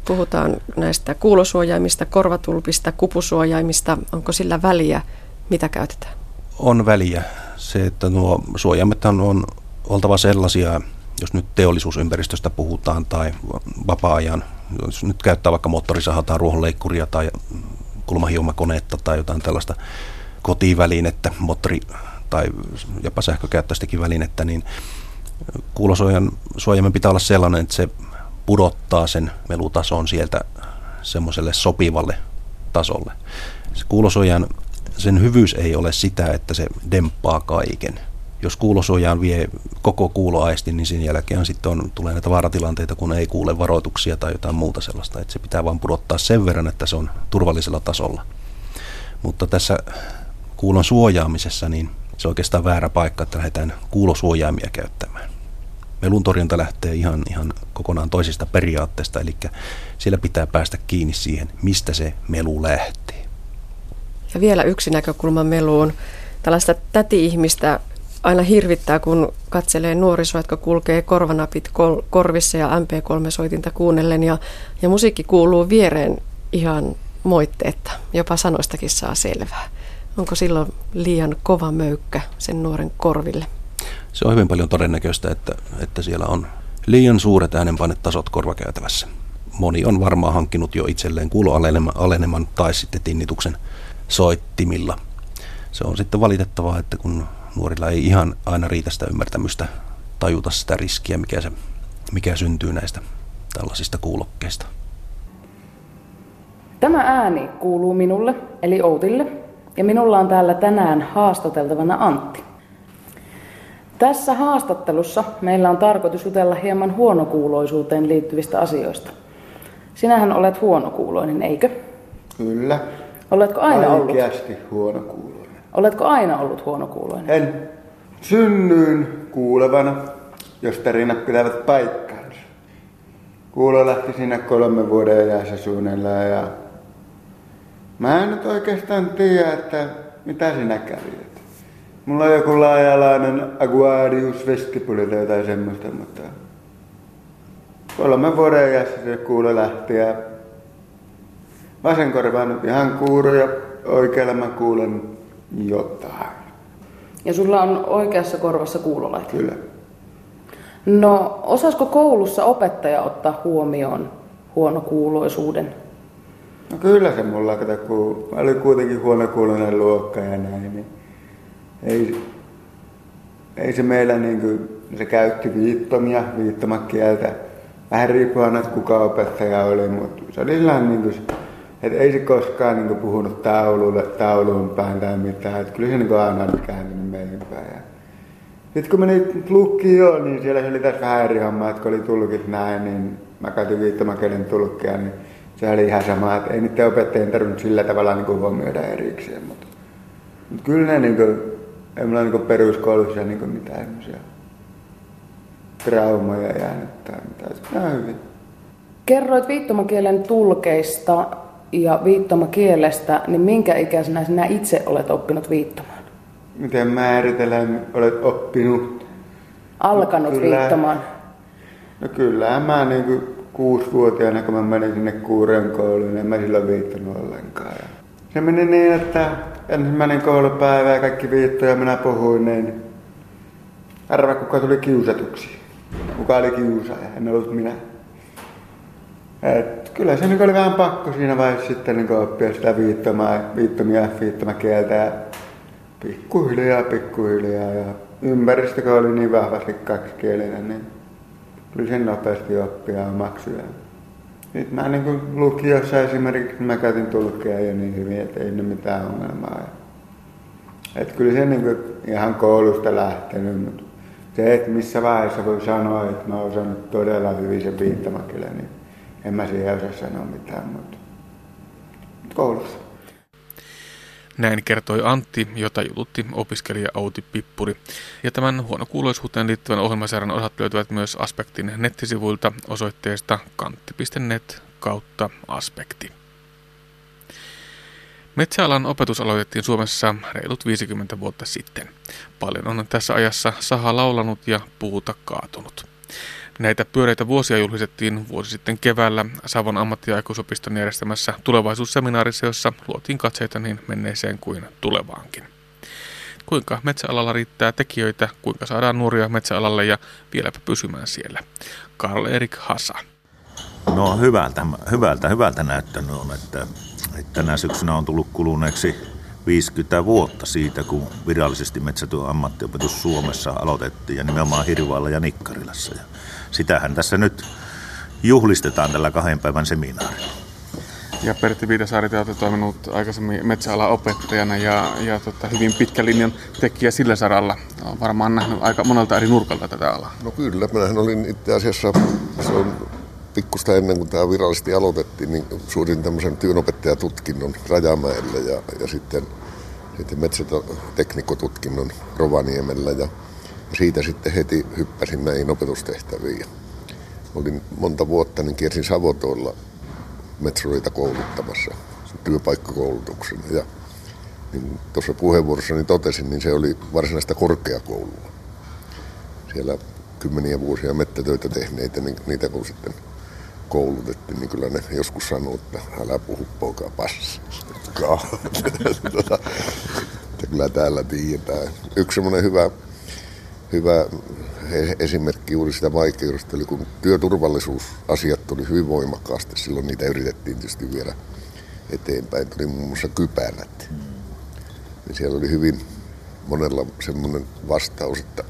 Puhutaan näistä kuulosuojaimista, korvatulpista, kupusuojaimista. Onko sillä väliä? Mitä käytetään? On väliä. Se, että nuo suojaimet on oltava sellaisia, jos nyt teollisuusympäristöstä puhutaan tai vapaa-ajan, jos nyt käyttää vaikka moottorisahaa tai ruohonleikkuria tai kulmahiomakonetta tai jotain tällaista kotivälinettä, moottori tai jopa sähkökäyttöistäkin välinettä, niin kuulosuojaimen pitää olla sellainen, että se pudottaa sen melutason sieltä semmoiselle sopivalle tasolle. Se kuulosuojan, sen hyvyys ei ole sitä, että se demppaa kaiken. Jos kuulosuojaan vie koko kuuloaistin, niin sen jälkeen sitten tulee näitä vaaratilanteita, kun ei kuule varoituksia tai jotain muuta sellaista. Että se pitää vaan pudottaa sen verran, että se on turvallisella tasolla. Mutta tässä kuulon suojaamisessa niin se on oikeastaan väärä paikka, että lähdetään kuulosuojaimia käyttämään. Meluntorjunta lähtee ihan kokonaan toisista periaatteista, eli siellä pitää päästä kiinni siihen, mistä se melu lähtee. Ja vielä yksi näkökulma meluun. Tällaista täti-ihmistä aina hirvittää, kun katselee nuorisoa, jotka kulkee korvanapit korvissa ja MP3-soitinta kuunnellen ja musiikki kuuluu viereen ihan moitteetta. Jopa sanoistakin saa selvää. Onko silloin liian kova möykkä sen nuoren korville? Se on hyvin paljon todennäköistä, että siellä on liian suuret äänenpainetasot korvakäytävässä. Moni on varmaan hankkinut jo itselleen kuuloaleneman tai sitten tinnituksen soittimilla. Se on sitten valitettavaa, että kun nuorilla ei ihan aina riitä sitä ymmärtämystä tajuta sitä riskiä, mikä syntyy näistä tällaisista kuulokkeista. Tämä ääni kuuluu minulle, eli Outille, Ja minulla on täällä tänään haastateltavana Antti. Tässä haastattelussa meillä on tarkoitus jutella hieman huonokuuloisuuteen liittyvistä asioista. Sinähän olet huonokuuloinen, eikö? Kyllä. Oletko aina ollut? Oikeasti huonokuuloinen. Oletko aina ollut huonokuuloinen? En. Synnyin kuulevana, jos tarinat pitävät paikkaansa. Kuulo lähti siinä 3 vuoden ajassa suunnilleen ja mä en nyt oikeastaan tiedä, että mitä sinä kävit. Mulla on joku laajalainen Aguarius vestipuli tai jotain semmoista, mutta 3 vuoden ajassa se kuulo lähti ja vasen korva on nyt ihan kuuro ja oikealla mä kuulen jotain. Ja sulla on oikeassa korvassa kuulolaite? Kyllä. No, osaisiko koulussa opettaja ottaa huomioon huonokuuloisuuden? No kyllä se mulla, kun oli kuitenkin huonokuuloinen luokka ja näin, niin ei se meillä niinku, se käytti viittomakieltä. Vähän riippuu aina, että kuka opettaja oli, mutta se oli sellainen, niinku, että ei se koskaan niinku puhunut tauluun päin tai mitään, että kyllä se niinku aina oli kääntynyt meidän päin. Sitten kun meni lukioon, niin siellä se oli taas vähän eri hommaa, että kun oli tulkit näin, niin mä käytin viittomakielen tulkkia, niin se oli ihan sama, että ei niiden opettajien tarvinnut sillä tavalla niinku huomioida erikseen, mutta kyllä ne niinku, ei mulla niinku peruskoulussa niinku mitään semmoisia traumoja jäänyt tai mitään, se on hyvin. Kerroit viittomakielen tulkeista ja viittomakielestä, niin minkä ikäisenä sinä itse olet oppinut viittomaan? Miten määritellään, olet oppinut? Alkanut viittomaan. No kyllähän mä niinku 6-vuotiaana, kun mä menin sinne kuuren kouluun, en mä silloin viittonut ollenkaan. Se meni niin, että ensimmäinen koulupäivä ja kaikki viittoja minä puhuin, niin arvaa kuka tuli kiusatuksi. Kuka oli kiusaaja, en ollut minä. Et kyllä se oli vähän pakko siinä vaiheessa sitten niin oppia sitä viittomakieltä ja pikkuhiljaa. Ja ympäristö, kun oli niin vahvasti kaksikielinen, niin kyllä sen nopeasti oppia ja maksuja. Nyt mä niin lukiossa esimerkiksi mä käytin tulkkeja jo niin hyvin, että ei ole mitään ongelmaa. Et kyllä se niin ihan koulusta lähtenyt, mutta se, että missä vaiheessa voi sanoa, että mä oon osannut todella hyvin sen viittomakielen, niin en mä siihen osaa sanoa mitään, mutta koulussa. Näin kertoi Antti, jota jututti opiskelija Outi Pippuri. Ja tämän huonokuuloisuuteen liittyvän ohjelmasarjan osat löytyvät myös Aspektin nettisivuilta osoitteesta kantti.net/aspekti. Metsäalan opetus aloitettiin Suomessa reilut 50 vuotta sitten. Paljon on tässä ajassa saha laulanut ja puuta kaatunut. Näitä pyöreitä vuosia julkistettiin vuosi sitten keväällä Savon ammattiaikuisopiston järjestämässä tulevaisuusseminaarissa, jossa luotiin katseita niin menneeseen kuin tulevaankin. Kuinka metsäalalla riittää tekijöitä, kuinka saadaan nuoria metsäalalle ja vieläpä pysymään siellä. Karl-Erik Hassa. No hyvältä näyttänyt on, että tänä syksynä on tullut kuluneeksi 50 vuotta siitä, kun virallisesti metsätyön ammattiopetus Suomessa aloitettiin ja nimenomaan Hirvalla ja Nikkarilassa. Ja sitähän tässä nyt juhlistetaan tällä 2 päivän seminaarilla. Ja Pertti Viitasaari, te olette toiminut aikaisemmin metsäalan opettajana ja hyvin pitkän linjan tekijä sillä saralla. Olen varmaan nähnyt aika monelta eri nurkalta tätä alaa. No kyllä, minähän olin itse asiassa pikkusta ennen kuin tämä virallisesti aloitettiin, niin suorin tämmöisen työnopettajatutkinnon Rajamäellä ja sitten metsäteknikkotutkinnon Rovaniemellä ja siitä sitten heti hyppäsin näihin opetustehtäviin. Olin monta vuotta, niin kiersin Savotoilla metsureita kouluttamassa työpaikkakoulutuksena ja niin tuossa puheenvuorossani totesin, niin se oli varsinaista korkeakoulua. Siellä kymmeniä vuosia mettätöitä tehneitä, niin niitä kun sitten koulutettiin, niin kyllä ne joskus sanoo, että älä puhu poikaa passikaa. Kyllä täällä tiedetään. Yksi semmoinen hyvä esimerkki juuri sitä vaikeudesta oli, kun työturvallisuusasiat oli hyvin voimakkaasti. Silloin niitä yritettiin tietysti viedä eteenpäin. Tuli muun muassa kypärät. Ja siellä oli hyvin monella semmoinen vastaus, että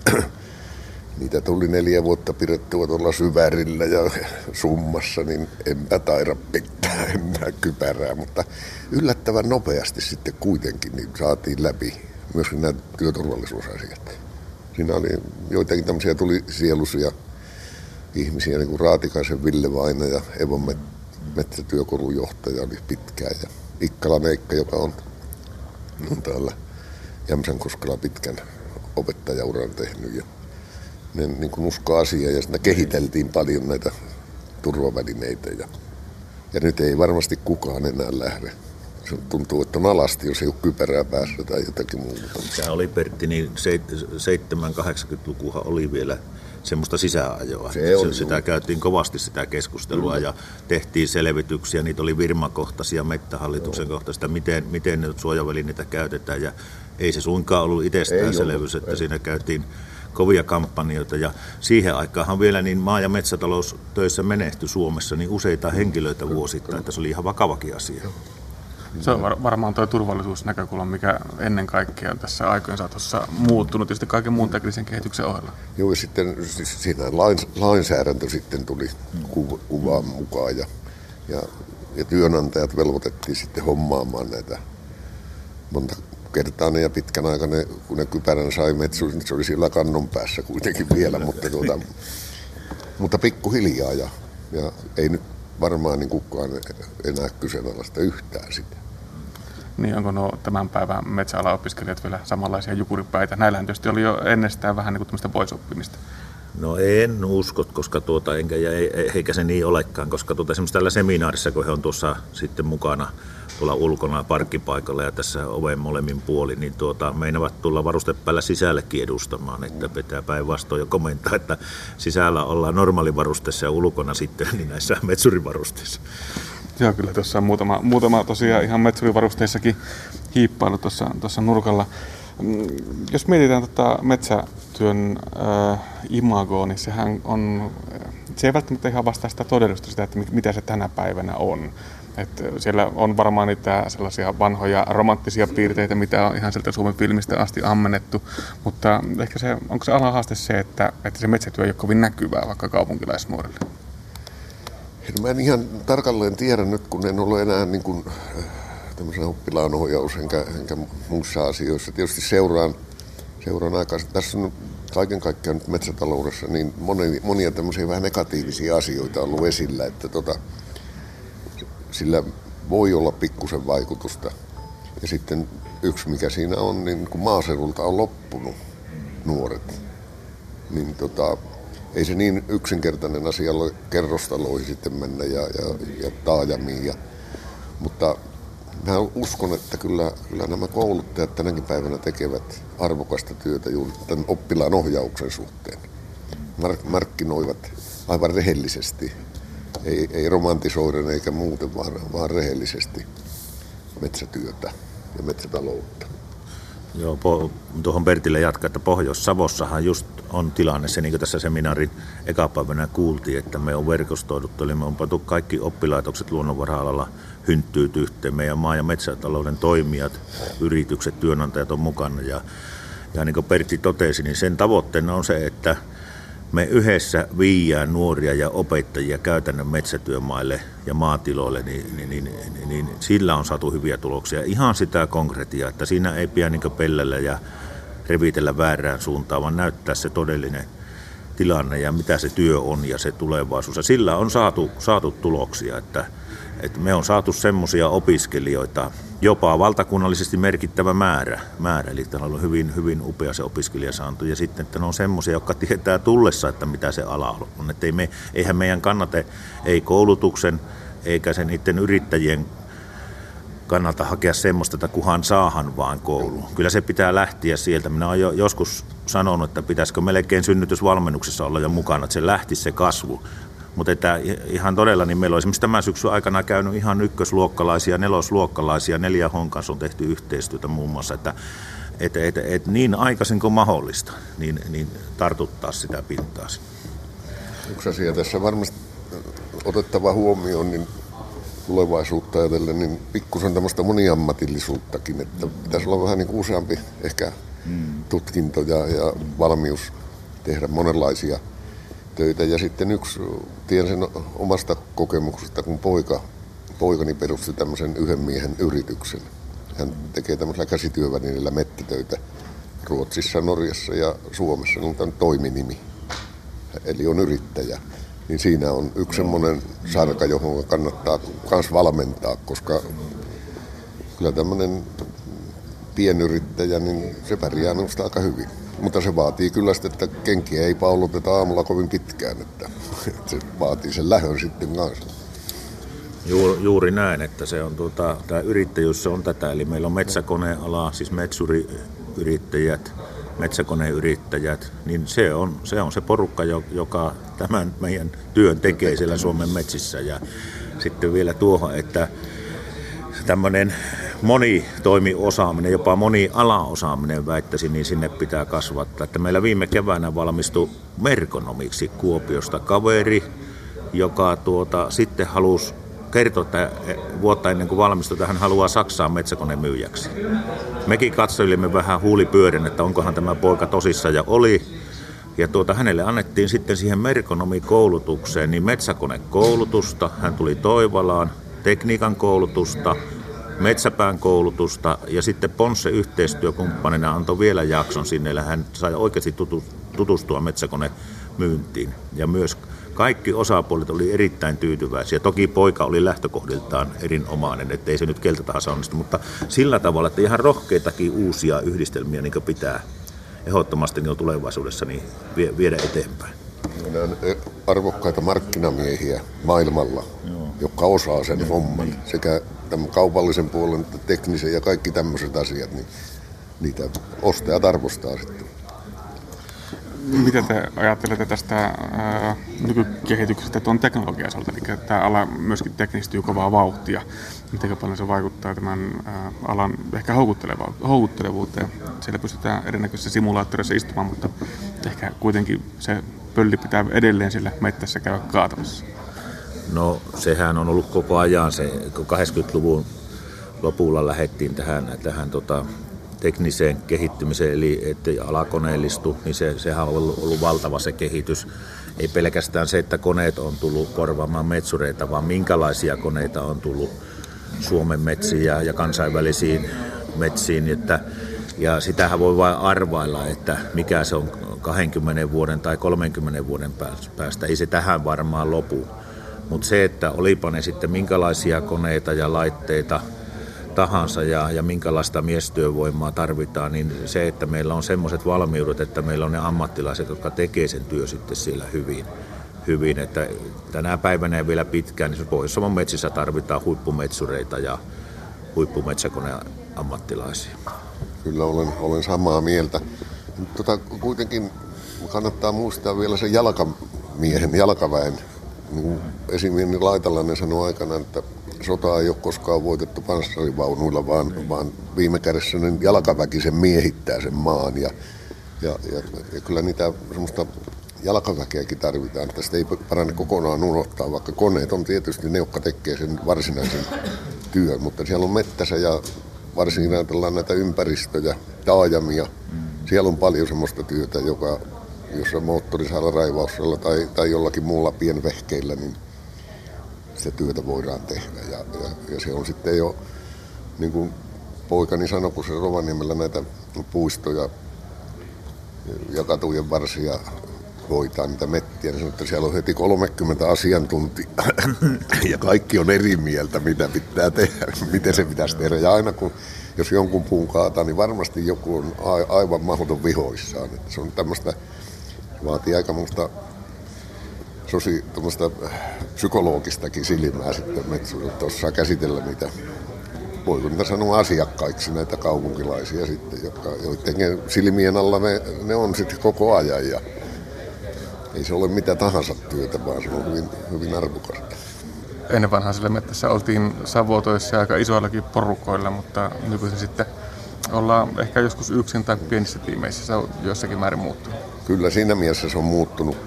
niitä tuli 4 vuotta pidettyä tuolla syvärillä ja summassa, niin enpä taida pitää. täynnä kypärää, mutta yllättävän nopeasti sitten kuitenkin niin saatiin läpi myös nämä työturvallisuusasiat. Siinä oli joitakin tämmöisiä tuli sieluisia ihmisiä, niin kuin Raatikaisen Ville Vaina ja Evon metsätyökorun johtaja oli pitkään ja Ikkala Meikka, joka on täällä Jämsänkoskella pitkän opettajauran tehnyt ja ne niin kuin usko asiaa ja siinä kehiteltiin paljon näitä turvavälineitä ja nyt ei varmasti kukaan enää lähde. Se tuntuu, että on alasti, jos ei ole kypärää päässä tai jotakin muuta. Sehän oli, Pertti, niin 70-80-lukuhan oli vielä semmoista sisääajoa. Sitä käytiin kovasti sitä keskustelua ja tehtiin selvityksiä, niitä oli firmakohtaisia, mettähallituksen kohtaisia, miten nyt suojavälineitä käytetään ja ei se suinkaan ollut itsestäänselvyys, että siinä käytiin kovia kampanjoita ja siihen aikaanhan vielä niin maa- ja metsätaloustöissä menehtyi Suomessa niin useita henkilöitä vuosittain, että se oli ihan vakavakin asia. Se on varmaan tuo turvallisuusnäkökulma, mikä ennen kaikkea on tässä aikojen saatossa muuttunut, tietysti kaiken muun teknisen kehityksen ohella. Joo, ja sitten siinä lainsäädäntö sitten tuli kuvaan mukaan ja työnantajat velvoitettiin sitten hommaamaan näitä monta kertaa ne ja pitkän aikana, kun ne kypärän sai metsuun, niin se oli siellä kannon päässä kuitenkin vielä, mutta pikkuhiljaa ja ei nyt varmaan niin kukaan enää kyseenalaista yhtään sitä. Niin, onko tämän päivän metsäalan opiskelijat vielä samanlaisia jukuripäitä? Näillähän tietysti oli jo ennestään vähän niin kuin tämmöistä poisoppimista. No en usko, koska eikä se niin olekaan, koska esimerkiksi tällä seminaarissa, kun he on tuossa sitten mukana tuolla ulkona parkkipaikalla ja tässä oven molemmin puolin, niin meinaavat tulla varustepäällä sisällekin edustamaan, että pitää päinvastoin jo komentaa, että sisällä ollaan normaalivarusteessa ja ulkona sitten niin näissä metsurivarusteissa. Joo, kyllä tuossa on muutama tosiaan ihan metsurivarusteissakin hiippailu tuossa nurkalla. Jos mietitään metsätyön imagoa, niin se ei välttämättä ihan vastaa sitä todellisuutta, sitä, että mitä se tänä päivänä on. Et siellä on varmaan niitä sellaisia vanhoja romanttisia piirteitä, mitä on ihan sieltä Suomen filmistä asti ammennettu, mutta ehkä onko se alan haaste se, että se metsätyö ei ole kovin näkyvää vaikka kaupunkilaisnuorille? Mä en ihan tarkalleen tiedä nyt, kun en ole enää niin kuin tämmöisenä oppilaanohjaus enkä muissa asioissa. Tietysti seuraan aikaa. Tässä on kaiken kaikkiaan nyt metsätaloudessa niin monia tämmöisiä vähän negatiivisia asioita on ollut esillä, että sillä voi olla pikkusen vaikutusta. Ja sitten yksi mikä siinä on, niin kun maaseudulta on loppunut nuoret, niin ei se niin yksinkertainen asia ole kerrostaloihin sitten mennä ja taajamiin. Mutta mä uskon, että kyllä nämä kouluttajat tänäkin päivänä tekevät arvokasta työtä juuri tämän oppilaan ohjauksen suhteen. Markkinoivat aivan rehellisesti, ei romantisoiden eikä muuten, vaan rehellisesti metsätyötä ja metsätaloutta. Joo, tuohon Pertille jatkaa, että Pohjois-Savossahan just on tilanne se, niin kuin tässä seminaarin ekapäivänä kuultiin, että me on verkostoiduttu, eli me on pantu kaikki oppilaitokset luonnonvara-alalla hynttyyt yhteen. Meidän maa- ja metsätalouden toimijat, yritykset, työnantajat on mukana ja niin kuin Pertti totesi, niin sen tavoitteena on se, että me yhdessä viiään nuoria ja opettajia käytännön metsätyömaille ja maatiloille, niin sillä on saatu hyviä tuloksia. Ihan sitä konkretiaa, että siinä ei pidä niin pellellä ja revitellä väärään suuntaan, vaan näyttää se todellinen tilanne ja mitä se työ on ja se tulevaisuus. Ja sillä on saatu tuloksia, että me on saatu semmoisia opiskelijoita, jopa valtakunnallisesti merkittävä määrä. Eli tämä on ollut hyvin, hyvin upea se opiskelijasaanto. Ja sitten, että ne on semmoisia, jotka tietää tullessa, että mitä se ala on. Että eihän meidän kannata, ei koulutuksen eikä sen niiden yrittäjien kannalta hakea semmoista, että kuhan saahan vaan kouluun. Kyllä se pitää lähteä sieltä. Minä olen jo joskus sanonut, että pitäisikö melkein synnytysvalmennuksessa olla jo mukana, että se lähtisi se kasvu. Mutta ihan todella, niin meillä on esimerkiksi tämän syksyn aikana käynyt ihan ykkösluokkalaisia, nelosluokkalaisia, 4H:n kanssa on tehty yhteistyötä muun muassa, että niin aikaisin kuin mahdollista, niin tartuttaa sitä pintaa. Yksi asia tässä varmasti otettava huomioon, niin tulevaisuutta ajatellen, niin pikkusen tämmöistä moniammatillisuuttakin, että pitäisi olla vähän niin kuin useampi ehkä tutkinto ja valmius tehdä monenlaisia töitä. Ja sitten yksi, tiedän sen omasta kokemuksesta, kun poika poikani perusti tämmöisen yhden miehen yrityksen. Hän tekee tämmöisellä käsityövälineellä mettitöitä Ruotsissa, Norjassa ja Suomessa. On tämän toiminimi, eli on yrittäjä. Niin siinä on yksi semmoinen sarka, johon kannattaa myös valmentaa, koska kyllä tämmöinen pienyrittäjä, niin se pärjää minusta aika hyvin. Mutta se vaatii kyllä sitä, että kenkiä ei pauluteta aamulla kovin pitkään, että se vaatii sen lähön sitten kanssa. Juuri näin, että se on tämä yrittäjyys, se on tätä, eli meillä on metsäkoneala, siis metsuriyrittäjät, metsäkoneyrittäjät, niin se on se porukka, joka tämän meidän työn tekee siellä Suomen metsissä. Ja sitten vielä tuohon, että tämmöinen monitoimiosaaminen, jopa monialaosaaminen väittäisin, niin sinne pitää kasvattaa. Että meillä viime keväänä valmistui merkonomiksi Kuopiosta kaveri, joka sitten halusi kertoa, että vuotta ennen kuin valmistui, hän haluaa Saksaan metsäkonemyyjäksi. Mekin katsoilimme vähän huulipyörän, että onkohan tämä poika tosissaan, ja oli. Ja hänelle annettiin sitten siihen merkonomikoulutukseen niin metsäkonekoulutusta, hän tuli Toivalaan, tekniikan koulutusta, metsäpään koulutusta ja sitten Ponsse yhteistyökumppanina antoi vielä jakson sinne, ja hän sai oikeasti tutustua metsäkonemyyntiin. Ja myös kaikki osapuolet oli erittäin tyytyväisiä. Toki poika oli lähtökohdiltaan erinomainen, ettei se nyt keltä tahansa onnistu, mutta sillä tavalla, että ihan rohkeitakin uusia yhdistelmiä niin pitää ehdottomasti niin tulevaisuudessa niin viedä eteenpäin. Meidän arvokkaita markkinamiehiä maailmalla, jotka osaa sen homman, sekä tämän kaupallisen puolen että teknisen ja kaikki tämmöiset asiat, niin niitä ostajat arvostaa sitten. Miten te ajattelette tästä nykykehityksestä tuon teknologian osalta? Eli tämä ala myöskin teknistyy kovaa vauhtia. Miten paljon se vaikuttaa tämän alan ehkä houkuttelevuuteen? Siellä pystytään erinäköisissä simulaattoreissa istumaan, mutta ehkä kuitenkin se pölli pitää edelleen sillä mettässä käydä kaatamassa. No sehän on ollut koko ajan se, kun 80-luvun lopulla lähdettiin tähän tekniseen kehittymiseen, eli että alakoneellistu, niin sehän on ollut valtava se kehitys. Ei pelkästään se, että koneet on tullut korvaamaan metsureita, vaan minkälaisia koneita on tullut Suomen metsiin ja kansainvälisiin metsiin. Ja sitähän voi vain arvailla, että mikä se on 20 vuoden tai 30 vuoden päästä. Ei se tähän varmaan lopu. Mutta se, että olipa ne sitten minkälaisia koneita ja laitteita tahansa ja minkälaista miestyövoimaa tarvitaan, niin se, että meillä on semmoiset valmiudet, että meillä on ne ammattilaiset, jotka tekee sen työ sitten siellä hyvin. Että tänä päivänä ja vielä pitkään, niin Pohjois-Savon metsissä tarvitaan huippumetsureita ja huippumetsäkoneen ammattilaisia. Kyllä olen samaa mieltä. Kuitenkin kannattaa muistaa vielä se jalkaväen. Niin esimieheni Laitalainen sanoi aikanaan, että sotaa ei ole koskaan voitettu panssarivaunuilla, vaan viime kädessä jalkaväki sen miehittää sen maan. Ja kyllä niitä semmoista jalkaväkeäkin tarvitaan, että sitä ei parane kokonaan unohtaa, vaikka koneet on tietysti ne, jotka tekee sen varsinaisen työn. Mutta siellä on mettässä ja varsinkin ajatellaan näitä ympäristöjä, taajamia. Siellä on paljon semmoista työtä, jossa moottorisella raivauksella tai jollakin muulla pienvehkeillä, niin sitä työtä voidaan tehdä. Ja se on sitten jo, niin kuin poikani sanoi, kun se Rovaniemellä näitä puistoja ja katujen varsia hoitaa niitä mettiä, niin sanoi, että siellä on heti 30 asiantuntijaa ja kaikki on eri mieltä, mitä pitää tehdä, miten se pitäisi tehdä. Ja aina jos jonkun puun kaataa, niin varmasti joku on aivan mahdoton vihoissaan. Että se on tämmöistä. Vaatii aika muista psykologistakin silmää sitten metsuudet, että osaa käsitellä niitä, voiko niitä sanoa asiakkaiksi, näitä kaupunkilaisia sitten, joiden silmien alla ne on sitten koko ajan. Ja ei se ole mitä tahansa työtä, vaan se on hyvin, hyvin arvokasta. Ennen vanhaan sillä mettässä oltiin savotoissa aika isoillakin porukoilla, mutta nykyisin sitten ollaan ehkä joskus yksin tai pienissä tiimeissä, se on jossakin määrin muuttunut. Kyllä siinä mielessä se on muuttunut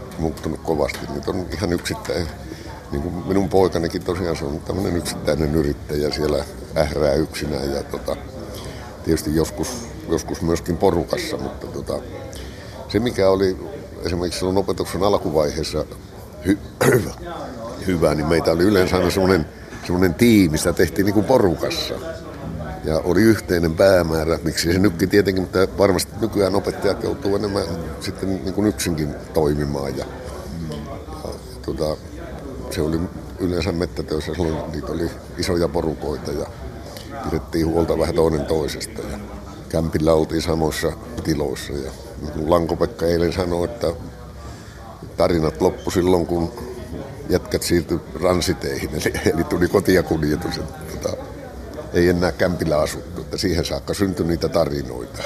kovasti. Nyt on ihan yksittäinen, niin kuin minun poikanikin tosiaan, se on tämmöinen yksittäinen yrittäjä siellä ährää yksinään ja tietysti joskus myöskin porukassa, mutta se mikä oli esimerkiksi silloin opetuksen alkuvaiheessa hyvä, niin meitä oli yleensä aina semmoinen semmoinen tiimi, sitä tehtiin niin kuin porukassa. Ja oli yhteinen päämäärä, miksi se nytkin tietenkin, mutta varmasti nykyään opettajat joutuu enemmän sitten niin kuin yksinkin toimimaan. Ja se oli yleensä mettätöissä, niitä oli isoja porukoita ja pidettiin huolta vähän toinen toisesta. Ja kämpillä oltiin samoissa tiloissa ja niin kuin Lanko-Pekka eilen sanoi, että tarinat loppu silloin, kun jätkät siirtyi ransiteihin, eli tuli kotiakuljetus. Ei enää kämpillä asuttu, että siihen saakka syntyi niitä tarinoita.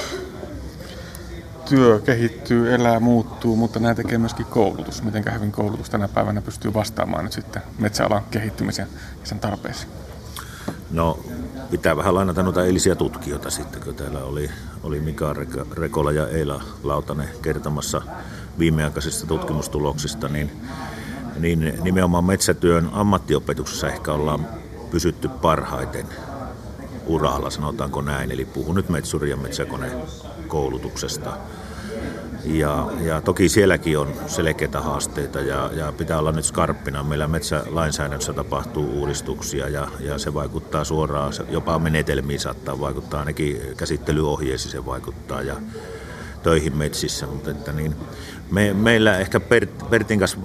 Työ kehittyy, elää, muuttuu, mutta nämä tekee myöskin koulutus. Miten hyvin koulutus tänä päivänä pystyy vastaamaan nyt sitten metsäalan kehittymisen ja sen tarpeisiin? No, pitää vähän lainata noita eilisiä tutkijoita sitten, kun täällä oli Mika Rekola ja Eila Lautanen kertomassa viimeaikaisista tutkimustuloksista, niin nimenomaan metsätyön ammattiopetuksessa ehkä ollaan pysytty parhaiten uralla, sanotaanko näin, eli puhun nyt metsuri- ja metsäkonekoulutuksesta. Ja toki sielläkin on selkeitä haasteita ja pitää olla nyt skarppina. Meillä metsälainsäädännössä tapahtuu uudistuksia ja se vaikuttaa suoraan, jopa menetelmiin saattaa vaikuttaa, ainakin käsittelyohjeisiin se vaikuttaa ja töihin metsissä. Mutta että niin, meillä ehkä Pertin kanssa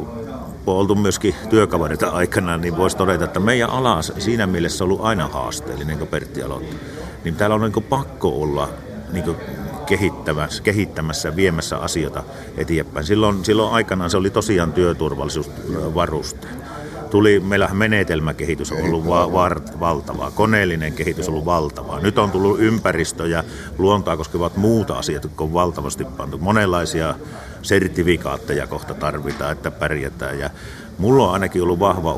oltu myöskin työkavereita aikanaan, niin voisi todeta, että meidän ala siinä mielessä on ollut aina haasteellinen, kun Pertti aloittaa. Niin täällä on niin pakko olla niin kehittämässä, viemässä asioita eteenpäin. Silloin aikanaan se oli tosiaan työturvallisuusvaruste. Meillähän menetelmäkehitys on ollut valtavaa, koneellinen kehitys on ollut valtavaa. Nyt on tullut ympäristö ja luontoa koskevat muuta asiat, jotka on valtavasti pantu. Monenlaisia sertifikaatteja kohta tarvitaan, että pärjätään. Ja mulla on ainakin ollut vahva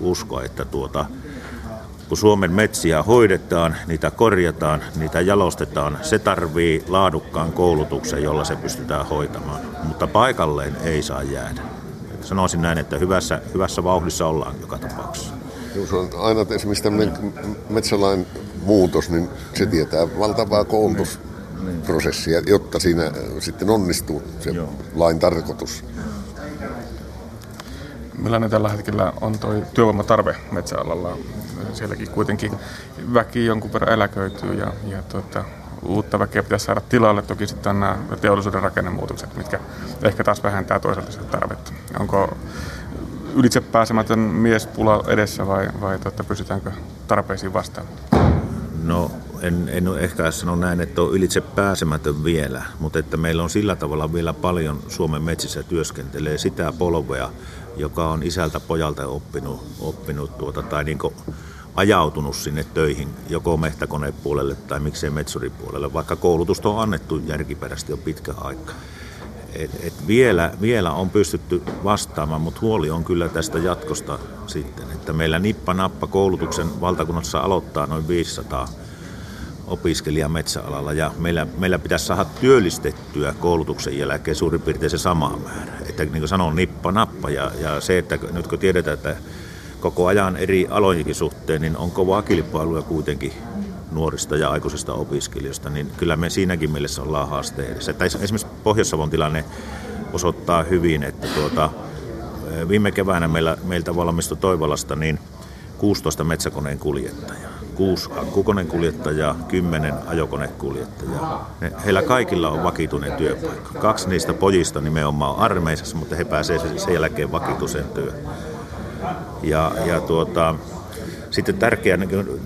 usko että kun Suomen metsiä hoidetaan, niitä korjataan, niitä jalostetaan, se tarvii laadukkaan koulutuksen, jolla se pystytään hoitamaan. Mutta paikalleen ei saa jäädä. Sanoisin näin, että hyvässä vauhdissa ollaan joka tapauksessa. Se on aina esimerkiksi tämmöinen metsälain muutos, niin se tietää valtavaa koulutusprosessia, jotta siinä sitten onnistuu se lain tarkoitus. Millainen tällä hetkellä on tuo työvoimatarve metsäalalla? Sielläkin kuitenkin väki jonkun verran eläköityy ja uutta väkeä pitäisi saada tilalle. Toki sitten on nämä teollisuuden rakennemuutokset, mitkä ehkä taas vähentää toisaalta sitä tarvetta. Onko ylitse pääsemätön miespula edessä vai pysytäänkö tarpeisiin vastaan? No en ehkä sano näin, että on ylitse pääsemätön vielä, mutta että meillä on sillä tavalla vielä paljon Suomen metsissä työskentelee sitä polvea, joka on isältä pojalta oppinut tai niin kuin ajautunut sinne töihin, joko mehtäkonepuolelle tai miksei metsuripuolelle, vaikka koulutusta on annettu järkiperäisesti jo pitkä aika. Et vielä on pystytty vastaamaan, mutta huoli on kyllä tästä jatkosta sitten, että meillä nippa-nappa koulutuksen valtakunnassa aloittaa noin 500 opiskelijaa metsäalalla ja meillä pitäisi saada työllistettyä koulutuksen jälkeen suurin piirtein se sama määrä. Että niin kuin sanon, nippa-nappa ja se, että nyt kun tiedetään, että koko ajan eri alojenkin suhteen, niin on kovaa kilpailua kuitenkin nuorista ja aikuisista opiskelijoista, niin kyllä me siinäkin mielessä ollaan haasteen edessä. Esimerkiksi Pohjois-Savon tilanne osoittaa hyvin, että viime keväänä meiltä valmistui Toivalasta niin 16 metsäkoneen kuljettajaa, 6 akkukonekuljettajaa, 10 ajokonekuljettajaa. Heillä kaikilla on vakituinen työpaikka. 2 niistä pojista nimenomaan on armeisassa, mutta he pääsevät sen jälkeen vakituisen työhön. Sitten tärkeää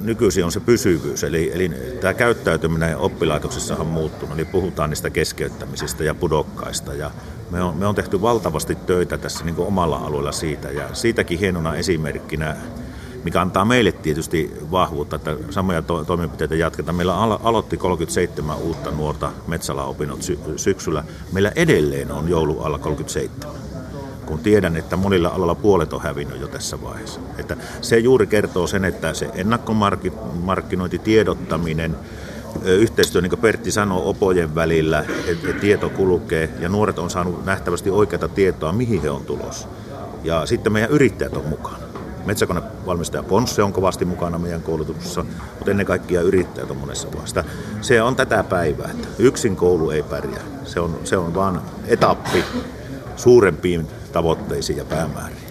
nykyisin on se pysyvyys, eli tämä käyttäytyminen oppilaitoksessahan on muuttunut, eli puhutaan niistä keskeyttämisistä ja pudokkaista. Ja me on tehty valtavasti töitä tässä niin kuin omalla alueella siitä, ja siitäkin hienona esimerkkinä, mikä antaa meille tietysti vahvuutta, että samoja toimenpiteitä jatketaan. Meillä aloitti 37 uutta nuorta metsäalan opinnot syksyllä, meillä edelleen on joulun alla 37. kun tiedän, että monilla aloilla puolet on hävinnyt jo tässä vaiheessa. Että se juuri kertoo sen, että se ennakkomarkkinointi, tiedottaminen, yhteistyö, niin kuin Pertti sanoi, opojen välillä, että tieto kulkee ja nuoret on saanut nähtävästi oikeata tietoa, mihin he on tulossa. Ja sitten meidän yrittäjät on mukana. Metsäkonevalmistaja Ponsse on kovasti mukana meidän koulutuksessa, mutta ennen kaikkea yrittäjät on monessa vaiheessa. Se on tätä päivää, että yksin koulu ei pärjää. Se on vaan etappi suurempiin tavoitteisiin ja päämääriin.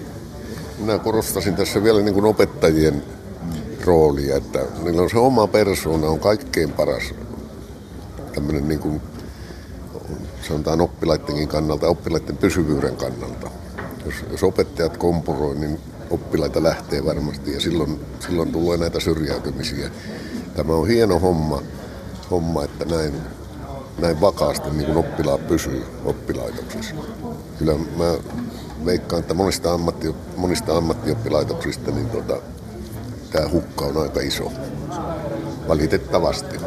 minä korostaisin tässä vielä niin kuin opettajien roolia, että niillä on se oma persoona, on kaikkein paras tämmöinen niin kuin sanotaan oppilaittenkin kannalta, oppilaitten pysyvyyden kannalta. Jos opettajat kompuroi, niin oppilaita lähtee varmasti ja silloin tulee näitä syrjäytymisiä. Tämä on hieno homma että näin vakaasti niin kuin oppilaat pysyy oppilaitoksessa. Kyllä mä veikkaan, että monista ammattioppilaitoksista niin tämä hukka on aika iso. Valitettavasti.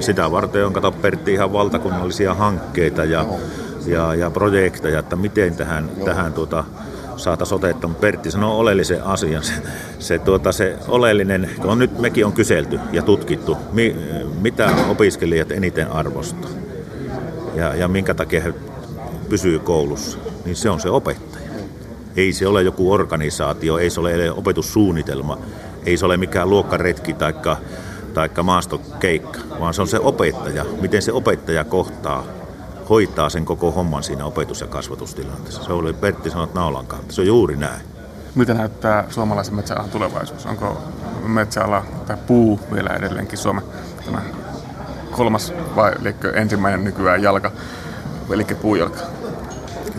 Sitä varten on, kato Pertti, ihan valtakunnallisia hankkeita ja projekteja, että miten tähän saataisiin otetta. Mutta Pertti sanoo oleellisen asian. Se oleellinen, kun nyt mekin on kyselty ja tutkittu, mitä opiskelijat eniten arvostaa ja minkä takia he pysyy koulussa, niin se on se opettaja. Ei se ole joku organisaatio, ei se ole opetussuunnitelma, ei se ole mikään luokkaretki tai maastokeikka, vaan se on se opettaja, miten se opettaja hoitaa sen koko homman siinä opetus- ja kasvatustilanteessa. Se oli Pertti sanonut naulan kantaa. Se on juuri näin. Miltä näyttää suomalaisen metsäalan tulevaisuus? Onko metsäala tai puu vielä edelleenkin Suomen tämä kolmas vai ensimmäinen nykyään jalka, eli puujalka?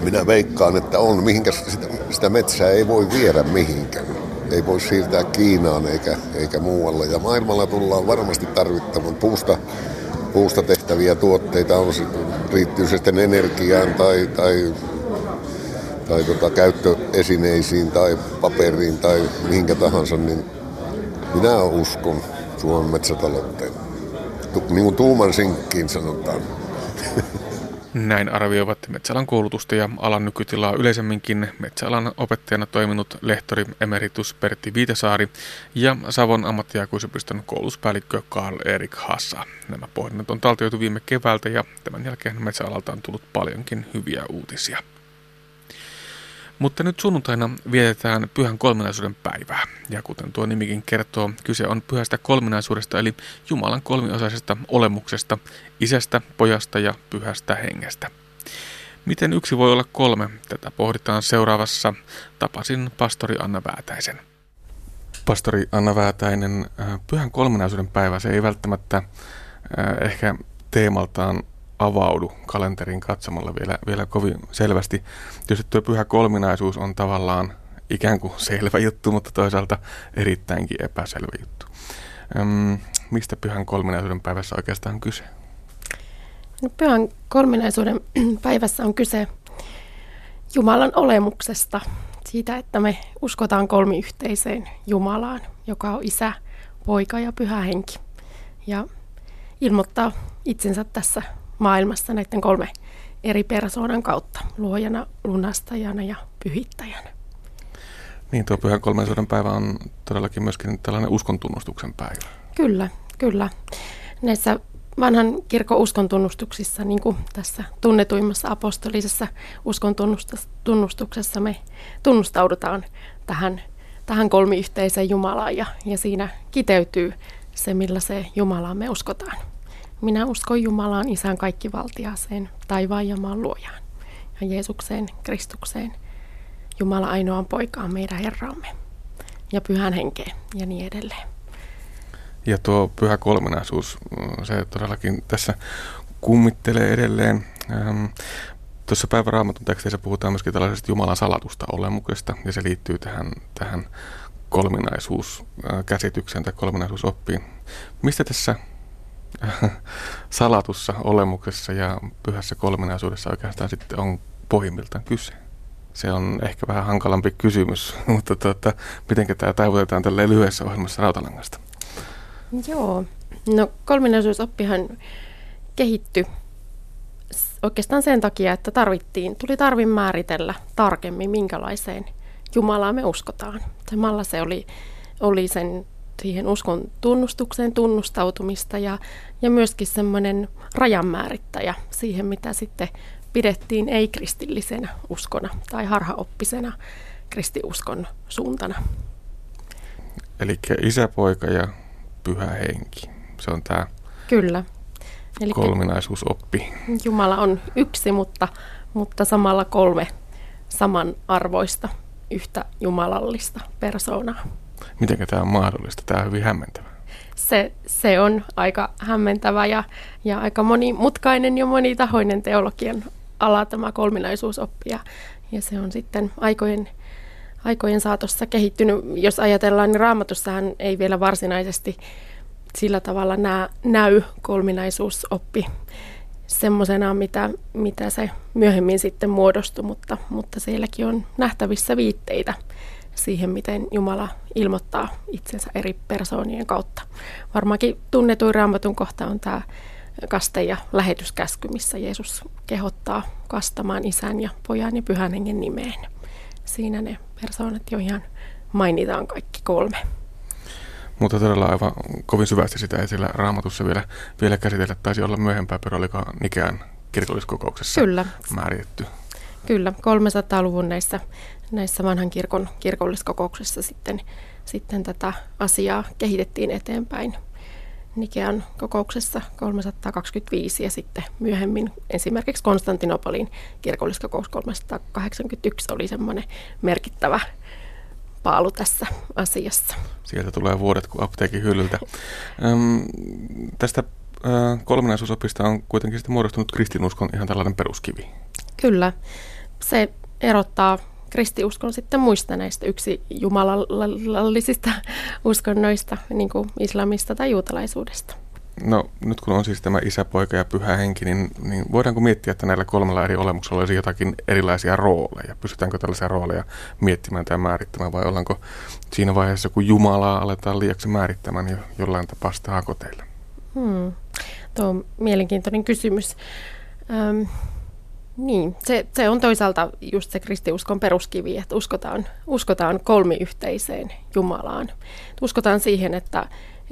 Minä veikkaan, että on. Mihinkäs sitä metsää ei voi viedä mihinkään. Ei voi siirtää Kiinaan eikä muualle. Ja maailmalla tullaan varmasti tarvittamaan puusta tehtäviä tuotteita. Riittyy se sitten energiaan tai käyttöesineisiin tai paperiin tai mihinkä tahansa. Niin minä uskon Suomen metsätalouteen. Niin kuin tuuman sinkkiin sanotaan. Näin arvioivat metsäalan koulutusta ja alan nykytilaa yleisemminkin metsäalan opettajana toiminut lehtori emeritus Pertti Viitasaari ja Savon ammattiaikuisopiston koulutuspäällikkö Karl-Erik Hassa. Nämä pohdinnat on taltioitu viime keväältä ja tämän jälkeen metsäalalta on tullut paljonkin hyviä uutisia. Mutta nyt sunnuntaina vietetään Pyhän kolminaisuuden päivää. Ja kuten tuo nimikin kertoo, kyse on pyhästä kolminaisuudesta eli Jumalan kolmiosaisesta olemuksesta, isästä, pojasta ja pyhästä hengestä. Miten yksi voi olla kolme? Tätä pohditaan seuraavassa. Tapasin pastori Anna Väätäisen. Pastori Anna Väätäinen, Pyhän kolminaisuuden päivä, se ei välttämättä ehkä teemaltaan avaudu kalenterin katsomalla vielä kovin selvästi. Tietysti tuo pyhä kolminaisuus on tavallaan ikään kuin selvä juttu, mutta toisaalta erittäinkin epäselvä juttu. Mistä pyhän kolminaisuuden päivässä oikeastaan on kyse? No, pyhän kolminaisuuden päivässä on kyse Jumalan olemuksesta. Siitä, että me uskotaan kolmiyhteiseen Jumalaan, joka on isä, poika ja pyhä henki. Ja ilmoittaa itsensä tässä maailmassa näiden kolme eri persoonan kautta, luojana, lunastajana ja pyhittäjänä. Niin, tuo pyhän kolminaisuuden päivä on todellakin myöskin tällainen uskontunnustuksen päivä. Kyllä. Näissä vanhan kirkon uskontunnustuksissa, niin kuin tässä tunnetuimmassa apostolisessa uskontunnustuksessa, me tunnustaudutaan tähän kolmiyhteiseen Jumalaan ja siinä kiteytyy se, millä se Jumalaan me uskotaan. Minä uskon Jumalaan, Isään kaikkivaltiaaseen, taivaan ja maan luojaan, ja Jeesukseen, Kristukseen, Jumalan ainoaan poikaan, meidän Herraamme, ja Pyhän henkeen, ja niin edelleen. Ja tuo pyhä kolminaisuus, se todellakin tässä kummittelee edelleen. Tuossa päiväraamatun teksteissä puhutaan myöskin tällaisesta Jumalan salatusta olemuksesta, ja se liittyy tähän kolminaisuuskäsitykseen tai kolminaisuusoppiin. Mistä tässä salatussa olemuksessa ja pyhässä kolminaisuudessa oikeastaan sitten on pohjimmiltaan kyse? Se on ehkä vähän hankalampi kysymys, mutta miten tämä taivutetaan tälleen lyhyessä ohjelmassa rautalangasta? Joo, no kolminaisuusoppihan kehittyi oikeastaan sen takia, että tuli tarvin määritellä tarkemmin, minkälaiseen Jumalaan me uskotaan. Samalla se oli sen siihen uskon tunnustukseen tunnustautumista ja myöskin semmoinen rajanmäärittäjä siihen, mitä sitten pidettiin ei-kristillisenä uskona tai harhaoppisena kristiuskon suuntana. Eli isä, poika ja pyhä henki. Se on tämä kolminaisuusoppi. Jumala on yksi, mutta samalla kolme samanarvoista yhtä jumalallista persoonaa. Miten tämä on mahdollista? Tämä on hyvin hämmentävä. Se on aika hämmentävä ja aika monimutkainen ja monitahoinen teologian ala tämä kolminaisuusoppi. Ja se on sitten aikojen saatossa kehittynyt. Jos ajatellaan, niin Raamatussahan ei vielä varsinaisesti sillä tavalla näy kolminaisuusoppi semmoisena, mitä se myöhemmin sitten muodostui, mutta sielläkin on nähtävissä viitteitä siihen, miten Jumala ilmoittaa itsensä eri persoonien kautta. Varmaankin tunnetuin Raamatun kohta on tämä kaste- ja lähetyskäsky, missä Jeesus kehottaa kastamaan Isän ja Pojan ja Pyhän Hengen nimeen. Siinä ne persoonat jo ihan mainitaan kaikki kolme. Mutta todella aivan kovin syvästi sitä ei siellä Raamatussa vielä käsitellä. Taisi olla myöhempää, pero oliko Nikean kirkolliskokouksessa määritetty? Kyllä, 300-luvun näissä vanhan kirkon kirkolliskokouksessa sitten tätä asiaa kehitettiin eteenpäin. Nikean kokouksessa 325 ja sitten myöhemmin esimerkiksi Konstantinopolin kirkolliskokous 381 oli semmoinen merkittävä paalu tässä asiassa. Sieltä tulee vuodet kuin apteekin hyllyltä. Tästä kolminaisuusopista on kuitenkin sitten muodostunut kristinuskon ihan tällainen peruskivi. Kyllä. Se erottaa kristinuskon sitten muista näistä yksi jumalallisista uskonnoista, niin kuin islamista tai juutalaisuudesta. No nyt kun on siis tämä Isä, Poika ja Pyhä Henki, niin voidaanko miettiä, että näillä kolmella eri olemuksella olisi jotakin erilaisia rooleja? Pystytäänkö tällaisia rooleja miettimään tai määrittämään, vai ollaanko siinä vaiheessa, kun Jumalaa aletaan liiaksi määrittämään, niin jollain tapaa sitä hakoteilla? Tuo on mielenkiintoinen kysymys. Se on toisaalta just se kristiuskon peruskivi, että uskotaan kolmiyhteiseen Jumalaan. Uskotaan siihen, että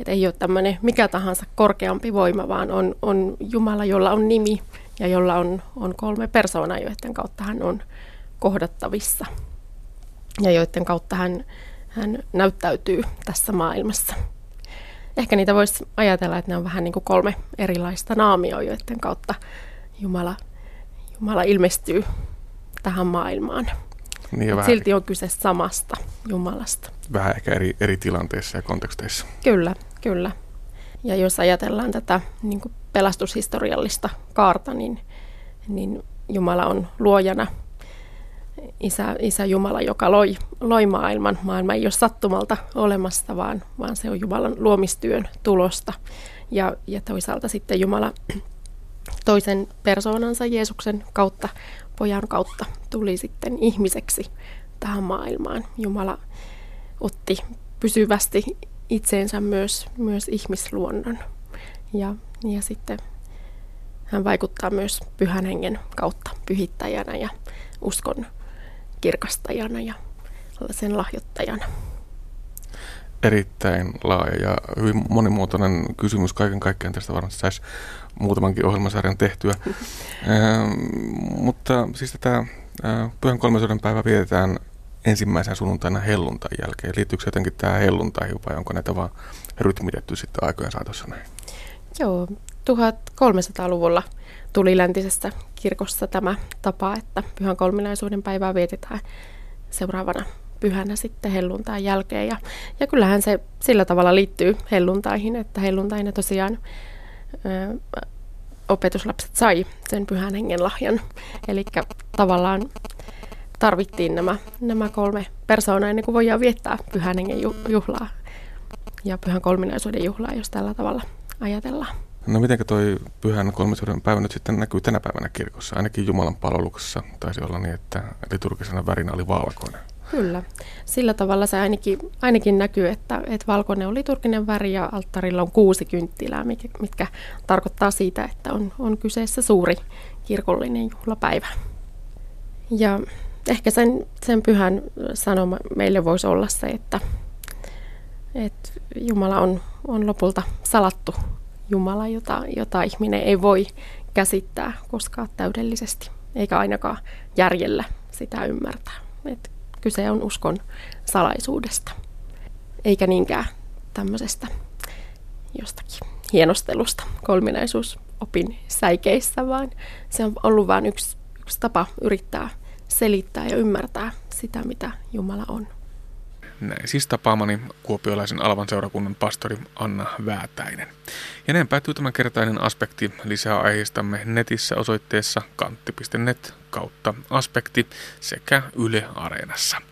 ei ole tämmöinen mikä tahansa korkeampi voima, vaan on Jumala, jolla on nimi ja jolla on kolme persoonaa, joiden kautta hän on kohdattavissa ja joiden kautta hän näyttäytyy tässä maailmassa. Ehkä niitä voisi ajatella, että ne on vähän niin kuin kolme erilaista naamioa, joiden kautta Jumala ilmestyy tähän maailmaan. Niin silti on kyse samasta Jumalasta. Vähän ehkä eri tilanteissa ja konteksteissa. Kyllä. Ja jos ajatellaan tätä niin kuin pelastushistoriallista kaarta, niin Jumala on luojana. Isä Jumala, joka loi maailman. Maailma ei ole sattumalta olemassa, vaan se on Jumalan luomistyön tulosta. Ja toisaalta sitten Jumala toisen persoonansa Jeesuksen kautta, Pojan kautta, tuli sitten ihmiseksi tähän maailmaan. Jumala otti pysyvästi itseensä myös ihmisluonnon. Ja sitten hän vaikuttaa myös Pyhän Hengen kautta pyhittäjänä ja uskon kirkastajana ja sen lahjoittajana. Erittäin laaja ja hyvin monimuotoinen kysymys kaiken kaikkiaan. Tästä varmasti saisi muutamankin ohjelmasarjan tehtyä. Mutta siis tätä Pyhän kolminaisuuden päivää vietetään ensimmäisen sunnuntaina helluntain jälkeen. Liittyykö jotenkin tämä helluntaihin vai onko näitä vaan rytmitetty sitten aikojen saatossa näin? Joo, 1300-luvulla tuli läntisessä kirkossa tämä tapa, että Pyhän kolminaisuuden päivää vietetään seuraavana pyhänä sitten helluntain jälkeen. Ja kyllähän se sillä tavalla liittyy helluntaihin, että helluntaina tosiaan opetuslapset sai sen Pyhän Hengen lahjan. Eli tavallaan tarvittiin nämä kolme persoonaa ennen kuin voidaan viettää Pyhän Hengen juhlaa ja Pyhän kolminaisuuden juhlaa, jos tällä tavalla ajatellaan. No mitenkä toi Pyhän kolminaisuuden päivä nyt sitten näkyy tänä päivänä kirkossa? Ainakin Jumalan palveluksessa taisi olla niin, että liturgisena värinä oli valkoinen. Kyllä. Sillä tavalla se ainakin näkyy, että valkoinen on liturginen väri ja alttarilla on 6 kynttilää, mitkä tarkoittaa sitä, että on kyseessä suuri kirkollinen juhlapäivä. Ja ehkä sen pyhän sanoma meille voisi olla se, että Jumala on lopulta salattu Jumala, jota ihminen ei voi käsittää koskaan täydellisesti, eikä ainakaan järjellä sitä ymmärtää. Kyse on uskon salaisuudesta, eikä niinkään tämmöisestä jostakin hienostelusta kolminaisuusopin säikeissä, vaan se on ollut vain yksi tapa yrittää selittää ja ymmärtää sitä, mitä Jumala on. Näin siis tapaamani kuopiolaisen Alavan seurakunnan pastori Anna Väätäinen. Ja näin päättyy tämänkertainen aspekti. Lisää aiheistamme netissä osoitteessa kantti.net/aspekti sekä Yle Areenassa.